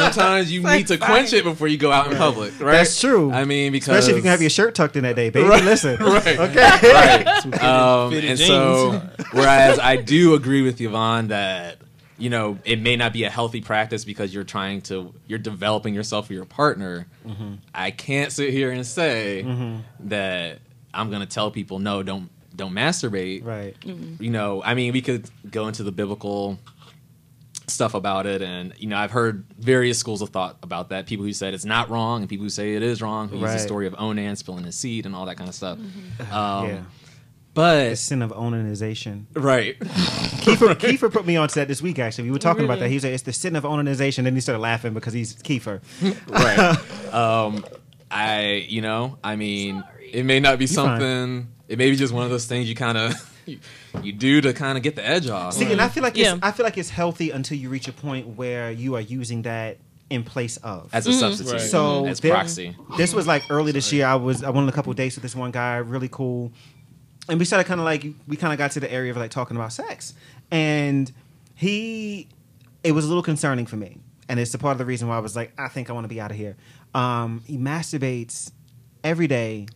Sometimes you need to quench it before you go out in public, right? That's true. I mean, because especially if you can have your shirt tucked in that day, baby. Right. Listen, right. And so, whereas I do agree with Yvonne that, you know, it may not be a healthy practice because you're developing yourself for your partner. I can't sit here and say that I'm going to tell people no, don't masturbate. Right. You know, I mean, we could go into the biblical stuff about it, and, you know, I've heard various schools of thought about that. People who said it's not wrong and people who say it is wrong, who use the story of Onan spilling his seed and all that kind of stuff. But the sin of onanization. Right. Kiefer put me onto that this week, actually. We were talking about that. He said it's the sin of onanization, and he started laughing because he's Kiefer. Right. It may not be something. It may be just one of those things you kind of you do to kind of get the edge off. See, and I feel like it's healthy until you reach a point where you are using that in place of. As a substitute. Right. So as proxy. This was like early this year. I went on a couple of dates with this one guy, really cool. And we started kind of like, we kind of got to the area of like talking about sex. And it was a little concerning for me. And it's a part of the reason why I was like, I think I want to be out of here. He masturbates every day,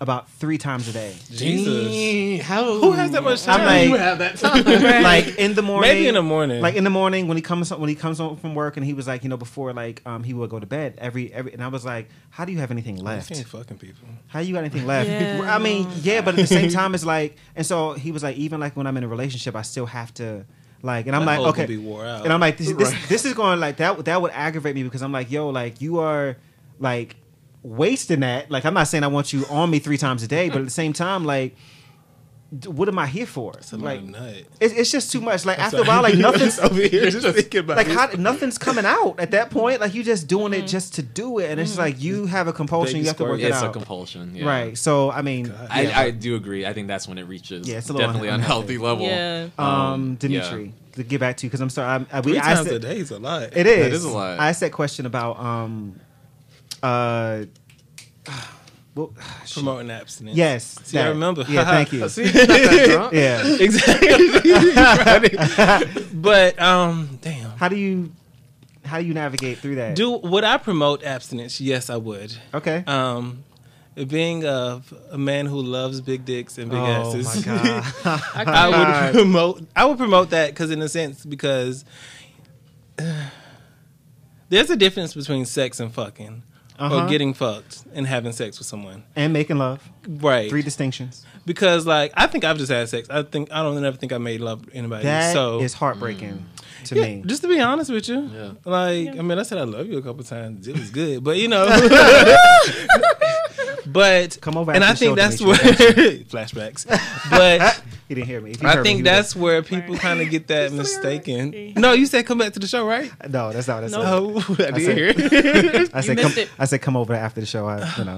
about 3 times a day. Jesus, who has that much time? Like, you have that time, right? Like in the morning, maybe in the morning, like in the morning when he comes home from work, and he was like, you know, before like he would go to bed every, and I was like, how do you have anything left? You ain't fucking people. How you got anything left? Yeah, I mean, yeah, but at the same time, it's like, and so he was like, even like when I'm in a relationship, I still have to. Like, and I'm like, okay, be wore out. And I'm like, this is going like that would aggravate me, because I'm like, yo, like you are like wasting that. Like, I'm not saying I want you on me 3 times a day, but at the same time, like, what am I here for? It's like, it's just too much. Like, after a while, like nothing's over here. Just thinking about like how nothing's coming out at that point. Like, you just doing it just to do it, and it's like you have a compulsion. You have to work it out. It's a compulsion, yeah. Right? So, I mean, I do agree. I think that's when it reaches it's a definitely unhealthy level. Yeah. Dimitri, to get back to you, because I'm sorry. 3 times a day is a lot. It is. It is a lot. I asked that question about well, promoting abstinence. Yes. See, I remember. Yeah, thank you. See, you're not that drunk. Yeah. Exactly. But damn. How do you navigate through that? Would I promote abstinence? Yes, I would. Okay. Being a man who loves big dicks and big asses. Oh my God. I would promote that, cuz in a sense, because there's a difference between sex and fucking. Or getting fucked and having sex with someone. And making love. Right. 3 distinctions. Because, like, I think I've just had sex. I don't ever think I made love to anybody. That is heartbreaking to me. Just to be honest with you. Yeah. Like, I mean, I said I love you a couple times. It was good. But, you know. But. Come over. And I think that's where. Flashbacks. But. He didn't hear me. I think that's where people kind of get that mistaken. No, you said come back to the show, right? No, that's not. No, I didn't hear it. I said come over after the show.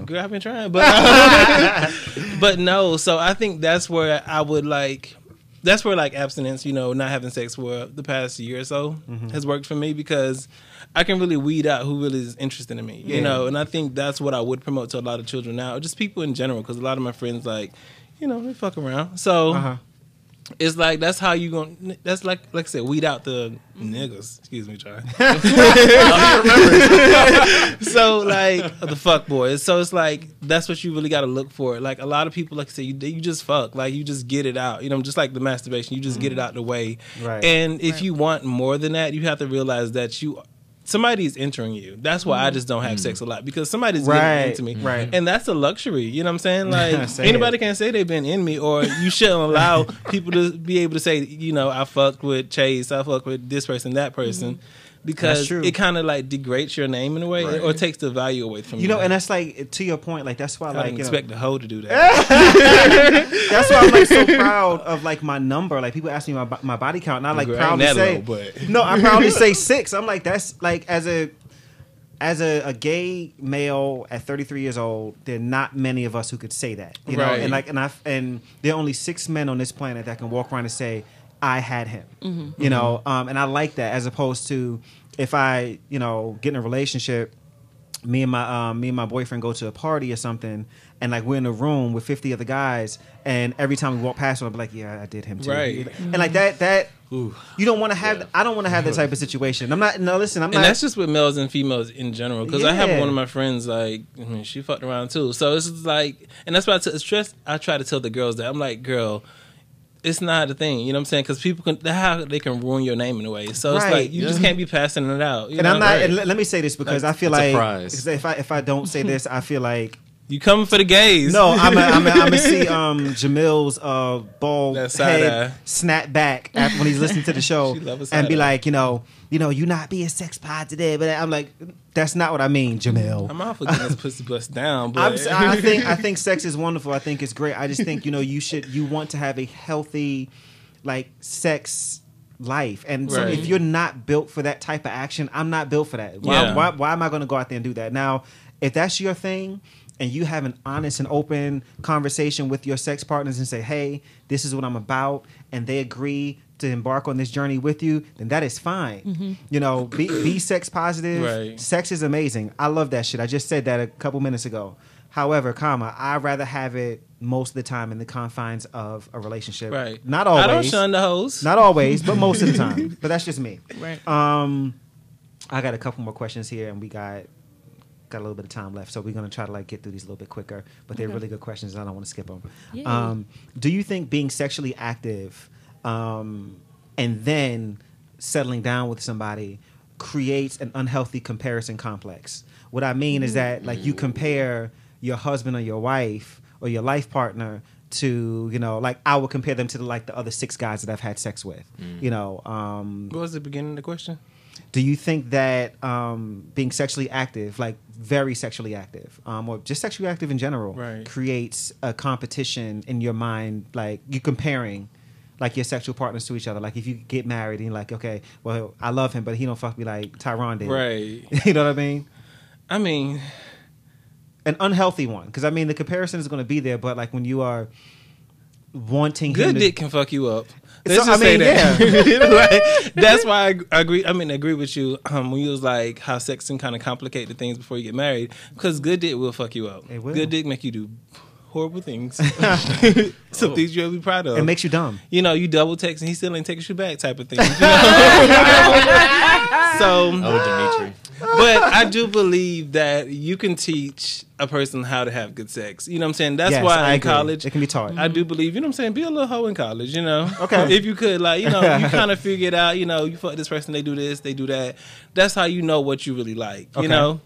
Girl, I've been trying, but but no. So I think that's where I would like. That's where like abstinence, you know, not having sex for the past year or so has worked for me, because I can really weed out who really is interested in me, you know. And I think that's what I would promote to a lot of children now, or just people in general, because a lot of my friends like. You know, they fuck around. So it's like that's how you gonna. That's like I said, weed out the niggas. Excuse me, John. So like the fuck boys. So it's like that's what you really got to look for. Like a lot of people, like I said, you just fuck. Like you just get it out. You know, just like the masturbation, you just get it out the way. Right. And if you want more than that, you have to realize that somebody's entering you. That's why I just don't have sex a lot, because somebody's getting into me. Right. And that's a luxury. You know what I'm saying? Like, anybody can say they've been in me, or you shouldn't allow people to be able to say, you know, I fucked with Chase, I fucked with this person, that person, because it kind of like degrades your name in a way, or takes the value away from you. You know, and that's like, to your point, like, that's why I didn't expect the hoe to do that. That's why I'm like so proud of like my number. Like people ask me my body count, and I like proudly say, I proudly say 6. I'm like, that's like as a gay male at 33 years old, there are not many of us who could say that, you know. And like, and there are only 6 men on this planet that can walk around and say, I had him, you know, and I like that, as opposed to if I, you know, get in a relationship, me and my boyfriend go to a party or something, and like we're in a room with 50 other guys, and every time we walk past one, I'll be like, yeah, I did him too, and like that. Ooh. You don't want to have. I don't want to have that type of situation. I'm not. No, listen. I'm not. And that's just with males and females in general. Because I have one of my friends. Like, I mean, she fucked around too. So it's like, and that's why I try to tell the girls that I'm like, girl. It's not a thing, you know what I'm saying? Because people they can ruin your name in a way. So it's like you just can't be passing it out. You know? I'm not. Right. And let me say this, because I feel like if I don't say this, I feel like you coming for the gays. No, I'm gonna see Jamil's bald head snap back when he's listening to the show and be like, you know, you not being sex positive. But I'm like, that's not what I mean, Jamil. I'm not for getting this pussy bust down, but I think sex is wonderful. I think it's great. I just think, you know, you want to have a healthy, like, sex life. And so if you're not built for that type of action, I'm not built for that. Why am I going to go out there and do that? Now, if that's your thing, and you have an honest and open conversation with your sex partners and say, hey, this is what I'm about, and they agree to embark on this journey with you, then that is fine. Mm-hmm. You know, be sex positive. Right. Sex is amazing. I love that shit. I just said that a couple minutes ago. However, I'd rather have it most of the time in the confines of a relationship. Right. Not always. I don't shun the hoes. Not always, but most of the time. But that's just me. Right. I got a couple more questions here, and we got a little bit of time left, so we're going to try to like get through these a little bit quicker. But they're really good questions, and I don't want to skip them. Yay. Do you think being sexually active and then settling down with somebody creates an unhealthy comparison complex? What I mean is that like you compare your husband or your wife or your life partner to, you know, like I would compare them to like the other 6 guys that I've had sex with. You know, what was the beginning of the question? Do you think that being sexually active, like very sexually active, or just sexually active in general, creates a competition in your mind, like you comparing like your sexual partners to each other? Like if you get married and you're like, okay, well, I love him, but he don't fuck me like Tyron did. Right. You know what I mean? I mean, an unhealthy one, because I mean the comparison is going to be there, but like when you are wanting good him to, dick can fuck you up. Let's just say that. Like, that's why I agree. I mean, I agree with you when you was like how sex can kind of complicate the things before you get married, because good dick will fuck you up. It will. Good dick make you do horrible things. Some things you'll be proud of. It makes you dumb. You know, you double text and he still ain't taking you back type of thing. You know? Dimitri. But I do believe that you can teach a person how to have good sex. You know what I'm saying? That's why in college, it can be taught. I do believe, you know what I'm saying? Be a little hoe in college, you know? Okay. If you could, like, you know, you kind of figure it out, you know, you fuck this person, they do this, they do that. That's how you know what you really like, you know?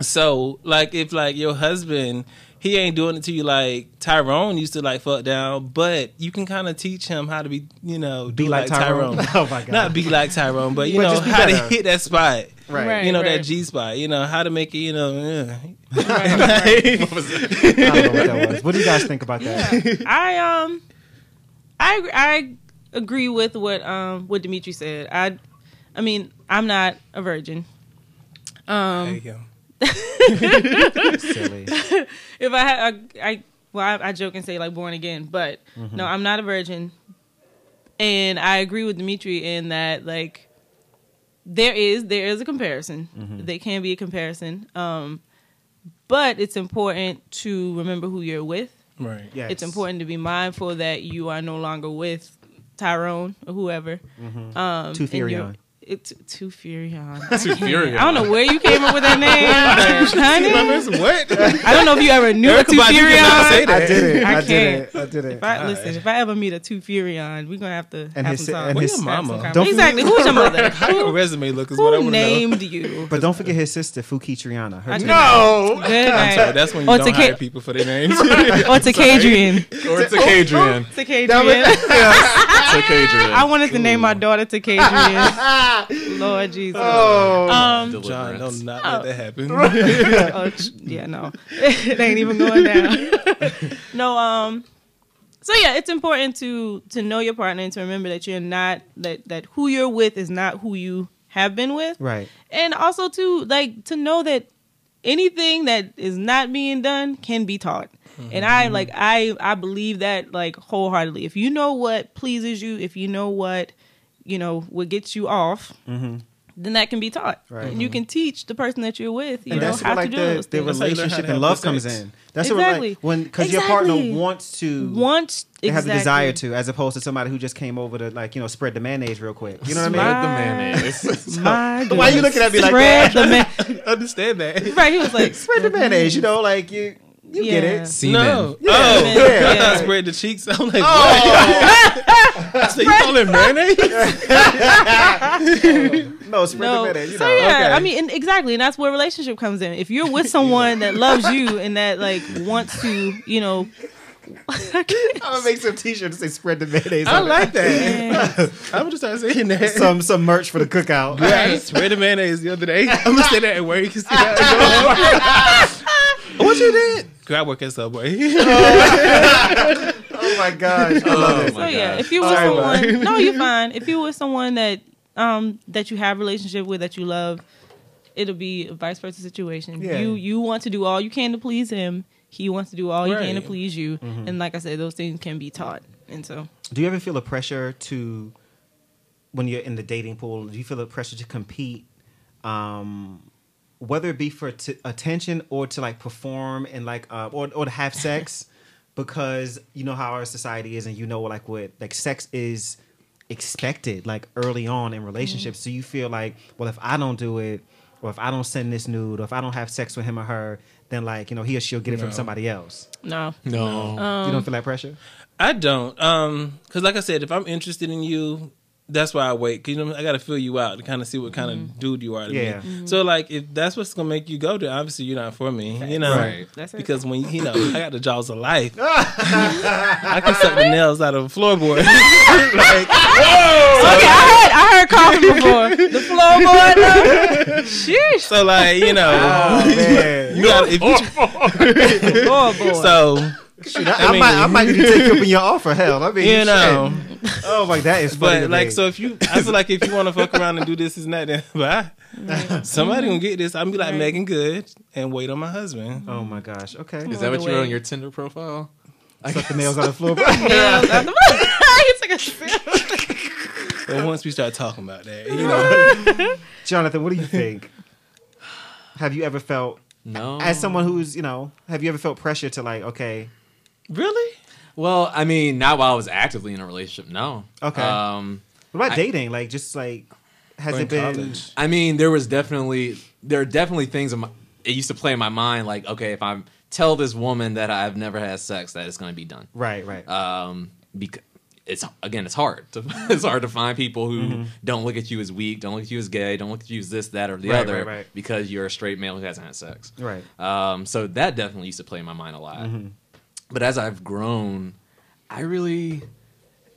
So, like, if, like, your husband, he ain't doing it to you like Tyrone used to like fuck down, but you can kind of teach him how to be, you know, be like Tyrone. Oh my God. Not be like Tyrone, but you know, how to hit that spot. Right. You know, that G spot. You know, how to make it, you know. What was it? I don't know what that was. What do you guys think about that? Yeah. I agree with what Dimitri said. I mean, I'm not a virgin. There you go. Silly. If I had, I joke and say like born again, but no, I'm not a virgin, and I agree with Dimitri in that like there is a comparison. There can be a comparison, but it's important to remember who you're with. Right. Yes. It's important to be mindful that you are no longer with Tyrone or whoever. To Furion. It's too Furion. I don't know where you came up with that name. But, what? I don't know if you ever knew Too Furion. I did it. If I ever meet a Too Furion, we're gonna have to have some time. Who's your mama? Exactly. Who's your mother? How your resume look is what I want to know. Who named you? But don't forget his sister, Fuki Triana. No. That's when you don't hire people for their names. Or to Kadrian. Or to Kadrian. To Kadrian. To Kadrian. I wanted to name my daughter to Kadrian. Lord Jesus. Oh, John, don't not let that happen. No. It ain't even going down. So yeah, it's important to know your partner and to remember that you're not that who you're with is not who you have been with. Right. And also to know that anything that is not being done can be taught. And I believe that like wholeheartedly. If you know what pleases you, if you know what would get you off, then that can be taught. Right. And you can teach the person that you're with, you know, how to do those things. The relationship and love comes in. That's because your partner wants to have the desire to, as opposed to somebody who just came over to spread the mayonnaise real quick. You know what I mean? Spread the mayonnaise. Why are you looking at me like that? Understand that. Right, he was like, spread the mayonnaise, You get it? Semen. No. Yeah. Oh, yeah. I thought spread the cheeks. I'm like, what? So you call it mayonnaise? No, spread the mayonnaise. So I mean, and that's where relationship comes in. If you're with someone that loves you and that like wants to, I'm gonna make some t-shirts that say spread the mayonnaise. I like that. Yes. I'm just trying to say that. Some merch for the cookout. Right. I spread the mayonnaise the other day. I'm gonna say that at work. You can see that. What you did? I work at Subway. Oh my gosh. I love it. If you were someone, no, you're fine. If you were someone that that you have a relationship with that you love, it'll be a vice versa situation. Yeah. You want to do all you can to please him. He wants to do all he can to please you. And like I said, those things can be taught. And so, do you ever feel a pressure to when you're in the dating pool, do you feel the pressure to compete, whether it be for attention or to like perform and like or to have sex? Because you know how our society is, and you know like what like sex is expected like early on in relationships. Mm-hmm. So you feel like, well, if I don't do it, or if I don't send this nude, or if I don't have sex with him or her, then like, you know, he or she'll get it from somebody else. No. You don't feel that pressure? I don't. Because like I said, if I'm interested in you, that's why I wait. Cause, you know, I got to feel you out to kind of see what kind of dude you are to me. Mm-hmm. So like, if that's what's going to make you go there, obviously you're not for me, you know? Right. That's right. Because when, you know, I got the jaws of life. I can suck the nails out of a floorboard. Like, whoa! Okay, I heard coughing before. The floorboard, though? Sheesh. So like, you know. Oh, man. You got to, floorboard. So. Shoot, I might need to take you up in your offer. Hell, I mean, you know, shit. Oh my, that is funny. But like, so if you, I feel like if you want to fuck around and do this and that, then bye. Right. Somebody gonna get this. I'll be like Megan Good and wait on my husband. Oh my gosh. Okay, is that what you wrote on your Tinder profile? I got the nails on the floor. Nails on the floor. But once we start talking about that, you know, Jonathan, what do you think? Have you ever felt, as someone who's, you know, have you ever felt pressure to like, okay. Really? Well, I mean, not while I was actively in a relationship, no. Okay. What about dating? Like, just like, has it been... College? I mean, there are definitely things it used to play in my mind, like, okay, if I tell this woman that I've never had sex, that it's going to be done. Right. Because it's hard. It's hard to find people who don't look at you as weak, don't look at you as gay, don't look at you as this, that, or the other, right. Because you're a straight male who hasn't had sex. Right. So that definitely used to play in my mind a lot. Mm-hmm. But as I've grown, I really,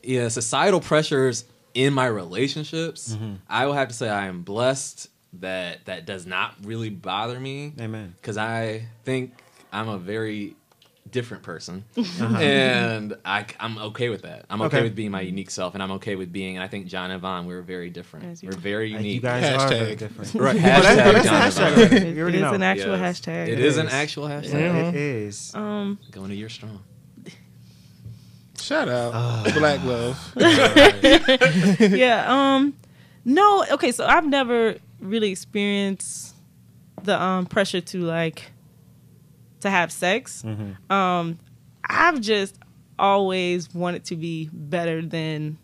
societal pressures in my relationships, I will have to say I am blessed that that does not really bother me. Amen. Because I think I'm a very different person. And I'm okay with that. I'm okay with being my unique self, and I'm okay with being, and I think John and Vaughn, we're very different. We're very unique. You guys are very different. Right. Hashtag John and Vaughn. It is an actual hashtag. It is an actual hashtag. It is. Going to year strong. Shout out. Black love. Yeah. No, okay, so I've never really experienced the pressure to like to have sex. I've just always wanted to be better than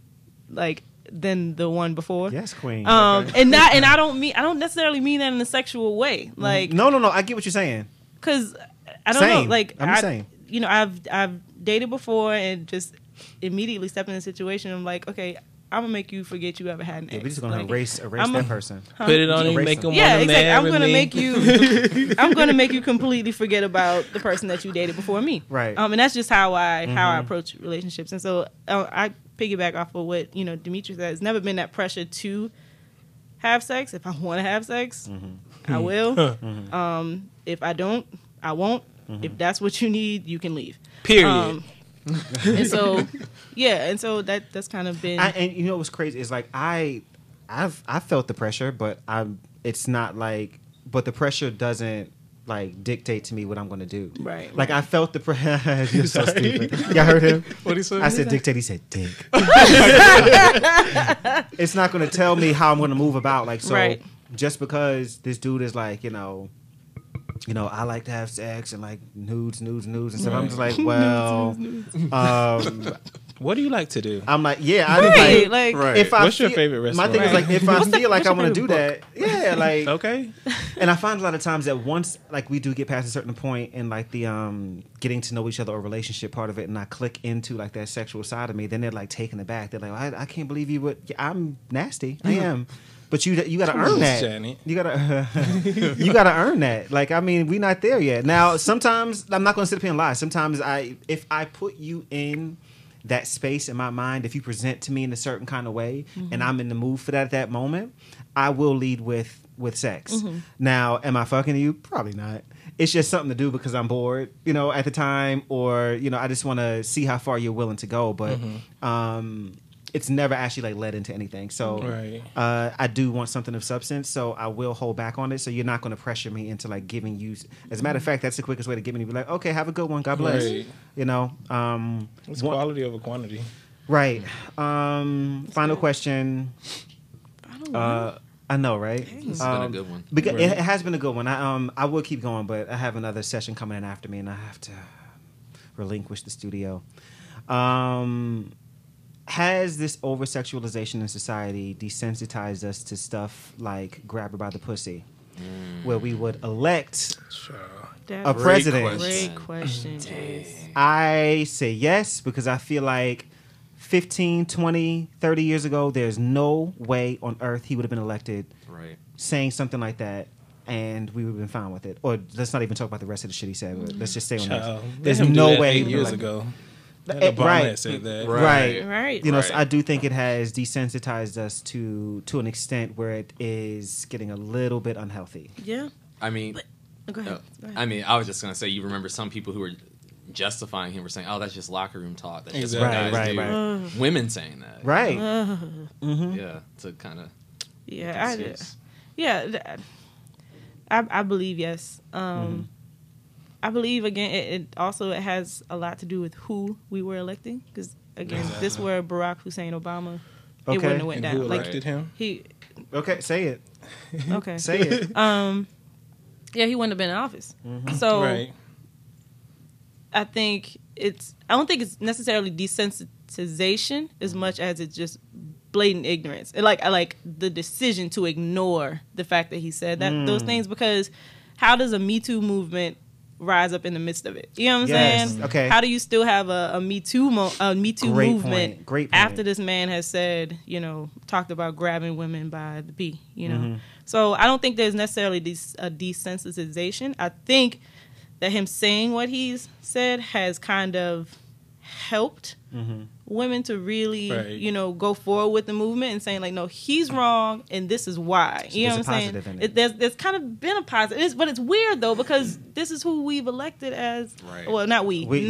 the one before. Yes, queen. Okay. And I don't necessarily mean that in a sexual way. Like no, I get what you're saying. Because I don't know, like I've dated before and just immediately stepped in a situation. I'm like, okay, I'm gonna make you forget you ever had an ex. We're just gonna like, erase that person. Put it on and make them. Yeah, exactly. I'm gonna make you completely forget about the person that you dated before me. Right. And that's just how I approach relationships. And so I piggyback off of what Dimitri said. It's never been that pressure to have sex. If I want to have sex, I will. If I don't, I won't. If that's what you need, you can leave. Period. And so, that's kind of been. And you know what's crazy is like I felt the pressure, but it's not like, but the pressure doesn't like dictate to me what I'm going to do. Right. Like I felt the pressure. You're so stupid. Y'all heard him? What he said? I said dictate. He said dick. It's not going to tell me how I'm going to move about. Like so, just because this dude is like you know, I like to have sex and like nudes and stuff. Right. I'm just like, well, what do you like to do? I'm like, yeah, I didn't like if I what's your favorite restaurant? My thing is like if I feel like I want to do that, yeah, like okay. And I find a lot of times that once like we do get past a certain point in like the getting to know each other or relationship part of it, and I click into like that sexual side of me, then they're like taken aback. They're like, I can't believe you would. I'm nasty. I am. But you gotta earn that. Janet. You gotta earn that. Like I mean, we're not there yet. Now, sometimes I'm not gonna sit up here and lie. Sometimes if I put you in that space in my mind, if you present to me in a certain kind of way, and I'm in the mood for that at that moment, I will lead with sex. Now, am I fucking you? Probably not. It's just something to do because I'm bored, at the time, or I just want to see how far you're willing to go. But it's never actually led into anything. So I do want something of substance, so I will hold back on it. So you're not going to pressure me into like giving you. As a matter of fact, that's the quickest way to get me to be like, okay, have a good one. God bless. It's quality over quantity. Right. Final question. I don't know. I know, right? It's been a good one. Because it has been a good one. I will keep going, but I have another session coming in after me, and I have to relinquish the studio. Has this over-sexualization in society desensitized us to stuff like grab her by the pussy, where we would elect a president? Great question. I say yes, because I feel like 15, 20, 30 years ago, there's no way on earth he would have been elected saying something like that, and we would have been fine with it. Or let's not even talk about the rest of the shit he said, but let's just stay on this. There's no way. 8 years ago. Right. You know, so I do think it has desensitized us to an extent where it is getting a little bit unhealthy. Yeah. I mean, go ahead. I mean, I was just going to say, you remember some people who were justifying him for saying, oh, that's just locker room talk. That's just what guys do. Women saying that. Right. Yeah, to kind of... Yeah, I believe yes. I believe, again, it also has a lot to do with who we were electing. Because, again, if this were Barack Hussein Obama, it wouldn't have went down. Who elected him? Say it. Say it. Yeah, he wouldn't have been in office. So... I think I don't think it's necessarily desensitization as much as it's just blatant ignorance. Like the decision to ignore the fact that he said that those things, because how does a Me Too movement rise up in the midst of it? You know what I'm saying? Okay. How do you still have a Me Too movement after this man has said, you know, talked about grabbing women by the pee, you know? So I don't think there's necessarily a desensitization. I think that him saying what he's said has kind of helped women to really, you know, go forward with the movement and saying, like, no, he's wrong and this is why. You know what I'm saying? There's kind of been a positive. But it's weird, though, because this is who we've elected as. Well, not we. Because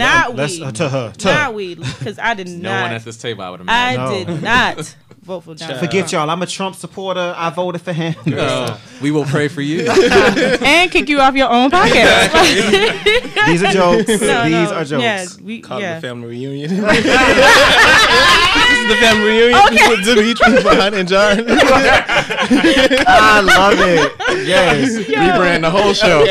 I did not. No one at this table, I would imagine. I did not vote for Donald. Forget y'all. I'm a Trump supporter. I voted for him. No, we will pray for you and kick you off your own podcast. These are jokes. These are jokes. Call it the family reunion. This is the family reunion with Demetrius, Vaughn, and John. I love it. Yes, rebrand the whole show.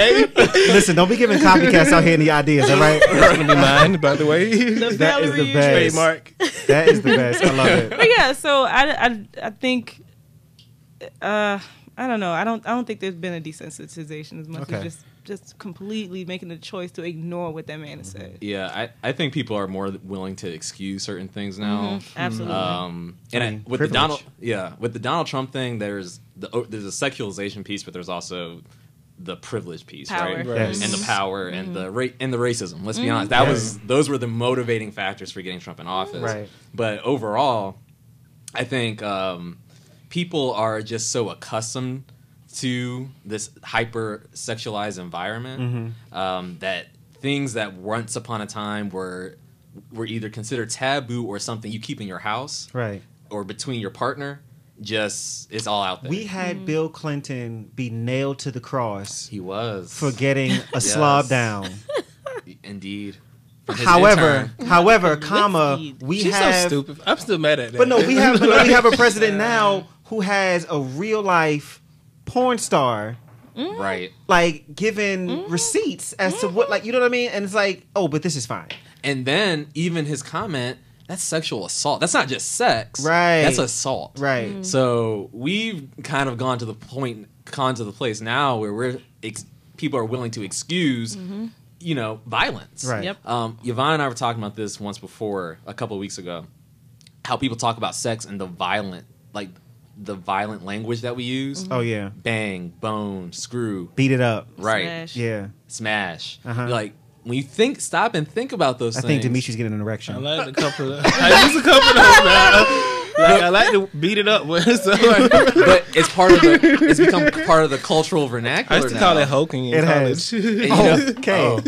Listen, don't be giving copycats out here any ideas. All right, that's gonna be mine. By the way, that is the best trademark. That is the best. I love it. But yeah, so I think I don't know. I don't think there's been a desensitization as much as just completely making the choice to ignore what that man has said. Yeah, I think people are more willing to excuse certain things now. Absolutely. And with the Donald Trump thing, there's a sexualization piece, but there's also the privilege piece, and the power and the racism. Let's be honest. Those were the motivating factors for getting Trump in office. Right. But overall, I think people are just so accustomed to this hyper-sexualized environment that things that once upon a time were either considered taboo or something you keep in your house or between your partner, just it's all out there. We had Bill Clinton be nailed to the cross. He was. For getting a slob down. Indeed. However, so stupid. I'm still mad at that. But no, we have a president now who has a real-life porn star, like giving receipts as to what, like, you know what I mean? And it's like, oh, but this is fine. And then even his comment, that's sexual assault. That's not just sex, that's assault, So we've kind of gone to the place now where people are willing to excuse, you know, violence. Yvonne and I were talking about this once before, a couple of weeks ago, how people talk about sex and the violent language that we use. Oh yeah. Bang, bone, screw, beat it up, smash. Yeah, smash. Like, when you stop and think about those things. I think Demetri's getting an erection. I like the couple of I like to beat it up with. But it's become part of the cultural vernacular. I used to call it hoking in college. But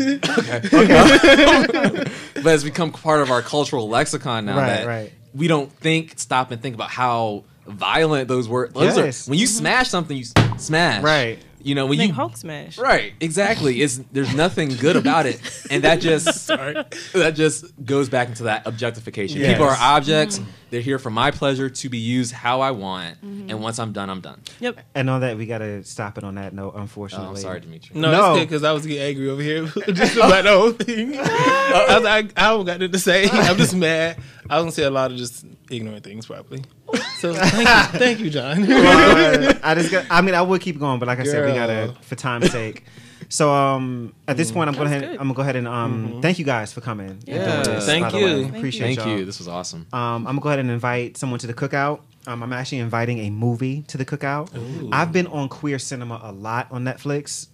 it's become part of our cultural lexicon now, that we don't stop and think about how violent those words. When you smash something, you smash. You know, when you Hulk smash. Right, exactly. It's there's nothing good about it. And that just that just goes back into that objectification. Yes. People are objects. Mm-hmm. They're here for my pleasure to be used how I want. Mm-hmm. And once I'm done, I'm done. Yep. And on that, we got to stop it on that note, unfortunately. Oh, I'm sorry, Dimitri. No, that's good because I was getting angry over here just about the whole thing. I don't got nothing to say. I'm just mad. I was going to say a lot of just ignorant things probably. So thank you, John. Well, I would keep going, but like I said, we gotta for time's sake. So at this point, I'm gonna go ahead and thank you guys for coming. Yeah, thank you. Appreciate y'all. Thank you. This was awesome. I'm gonna go ahead and invite someone to the cookout. I'm actually inviting a movie to the cookout. Ooh. I've been on queer cinema a lot on Netflix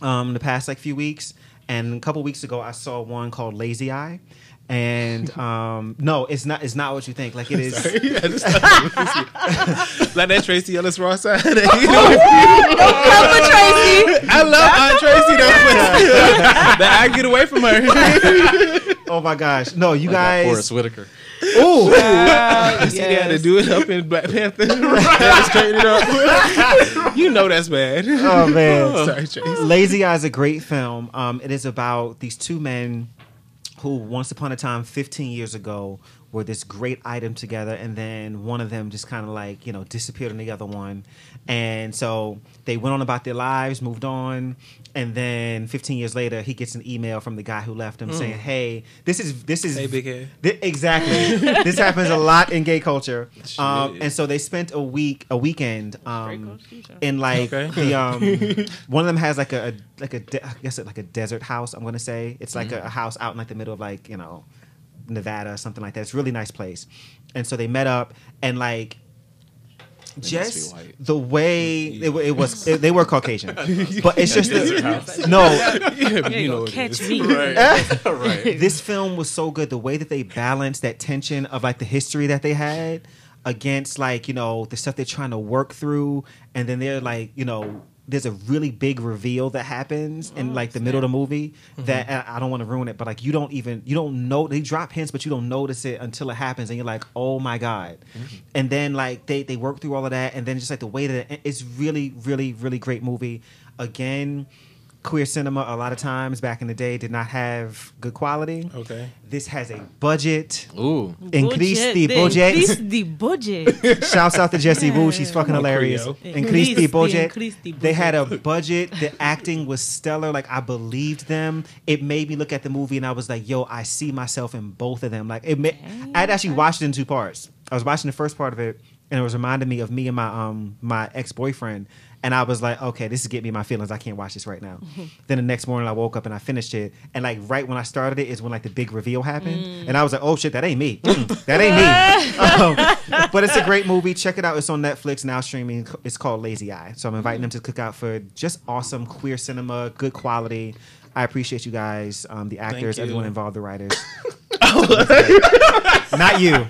the past few weeks, and a couple weeks ago, I saw one called Lazy Eye. And no, it's not what you think. Like it is. Like that Tracy Ellis Ross side. Don't come for Tracy. I love Aunt Tracy though. But I get away from her. Oh my gosh! No, you guys. Forrest Whitaker. Ooh! Wow, yes. They had to do it up in Black Panther. Up. You know that's bad. Oh man! Oh, sorry, Tracy. Lazy Eye is a great film. It is about these two men who once upon a time 15 years ago were this great item together, and then one of them just kind of disappeared on the other one. And so they went on about their lives, moved on, and then 15 years later he gets an email from the guy who left him saying, hey, this is hey, big head. Exactly. This happens a lot in gay culture. And so they spent a weekend in one of them has I guess a desert house. I'm going to say it's a house out in the middle of Nevada, something like that. It's a really nice place. And so they met up and just the way they were Caucasian, but it's just catch me. Right. Right. This film was so good. The way that they balanced that tension of the history that they had against the stuff they're trying to work through, and then they're there's a really big reveal that happens in the middle of the movie that I don't want to ruin it, but you don't know they drop hints, but you don't notice it until it happens, and you're like, oh my god! And then they work through all of that, and then just the way that it's really, really, really great movie. Again, queer cinema a lot of times back in the day did not have good quality. Okay, this has a budget. Ooh, increase the budget. Shouts out to Jessie Wu, she's fucking hilarious. Increase the budget. They had a budget. The acting was stellar. I believed them. It made me look at the movie and I was like, yo, I see myself in both of them. I'd actually watched it in two parts. I was watching the first part of it and it was reminding me of me and my ex-boyfriend. And I was like, okay, this is getting me my feelings. I can't watch this right now. Then the next morning I woke up and I finished it. And right when I started it is when the big reveal happened. And I was like, oh shit, that ain't me. That ain't me. But it's a great movie. Check it out. It's on Netflix now streaming. It's called Lazy Eye. So I'm inviting them to cook out for just awesome queer cinema, good quality. I appreciate you guys, the actors, everyone involved, the writers. Not you.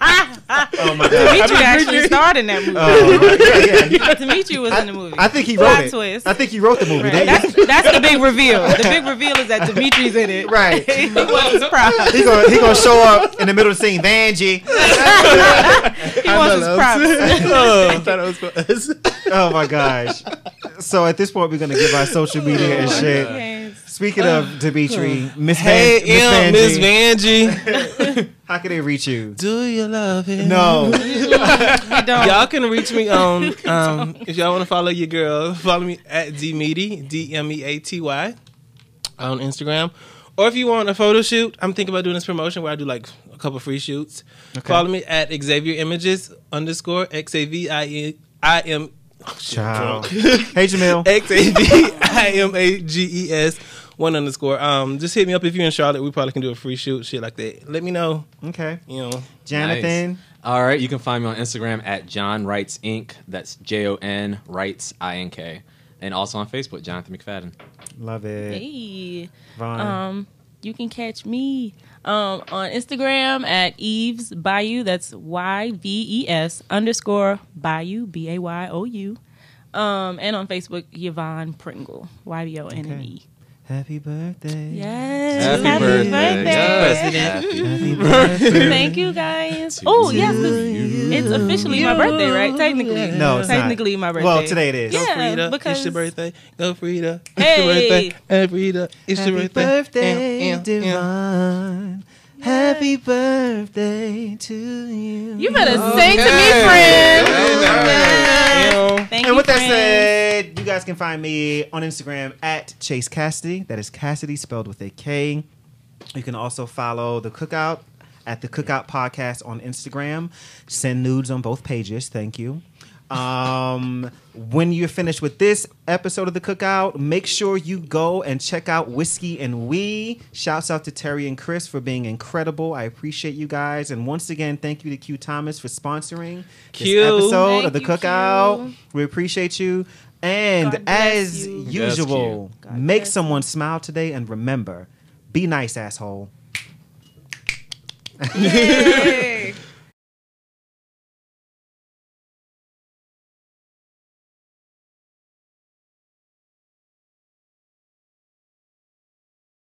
Oh my god! Dimitri actually starred in that movie. Dimitri was in the movie. I think he wrote it. Twist. I think he wrote the movie. Right. That's the big reveal. The big reveal is that Dimitri's in it. Right. He's gonna show up in the middle of the scene. Vanjie. He wants his props. I thought it was for us. Oh my gosh! So at this point, we're gonna give our social media and shit. Yes. Speaking of Dimitri, Miss Vanjie. How can they reach you? Do you love him? No. Y'all can reach me on, if y'all want to follow your girl, follow me at DMeaty, D-M-E-A-T-Y, on Instagram. Or if you want a photo shoot, I'm thinking about doing this promotion where I do a couple free shoots. Okay. Follow me at XavierImages_XAVIMAGES. Ciao. Hey, Jamil. XAVIMAGES. 1_. Just hit me up if you're in Charlotte. We probably can do a free shoot, shit like that. Let me know. Okay. Jonathan. Nice. All right. You can find me on Instagram at John Writes Inc. That's JON Writes INK. And also on Facebook, Jonathan McFadden. Love it. Hey. Vaughn. You can catch me on Instagram at Eves Bayou. That's YVES_Bayou, BAYOU. And on Facebook, Yvonne Pringle, YVONNE. Happy birthday. Yes. Happy birthday. Thank you, guys. Oh, yes. It's officially my birthday, right? Technically. No, it's technically not my birthday. Well, today it is. Yeah, Frida, because it's your birthday. Go, Frida. Hey. It's your birthday. Hey, Frida. It's your birthday. Happy birthday, divine. Happy birthday to you. You better sing to me, friend. Yeah. Thank you, and with that said, you guys can find me on Instagram at Chase Cassidy. That is Cassidy spelled with a K. You can also follow The Cookout at The Cookout Podcast on Instagram. Send nudes on both pages. Thank you. When you're finished with this episode of The Cookout, make sure you go and check out Whiskey and We. Shouts out to Terry and Chris for being incredible. I appreciate you guys. And once again, thank you to Q Thomas for sponsoring this episode of The Cookout. Q. We appreciate you. And as usual, make someone smile today and remember, be nice, asshole. Yay.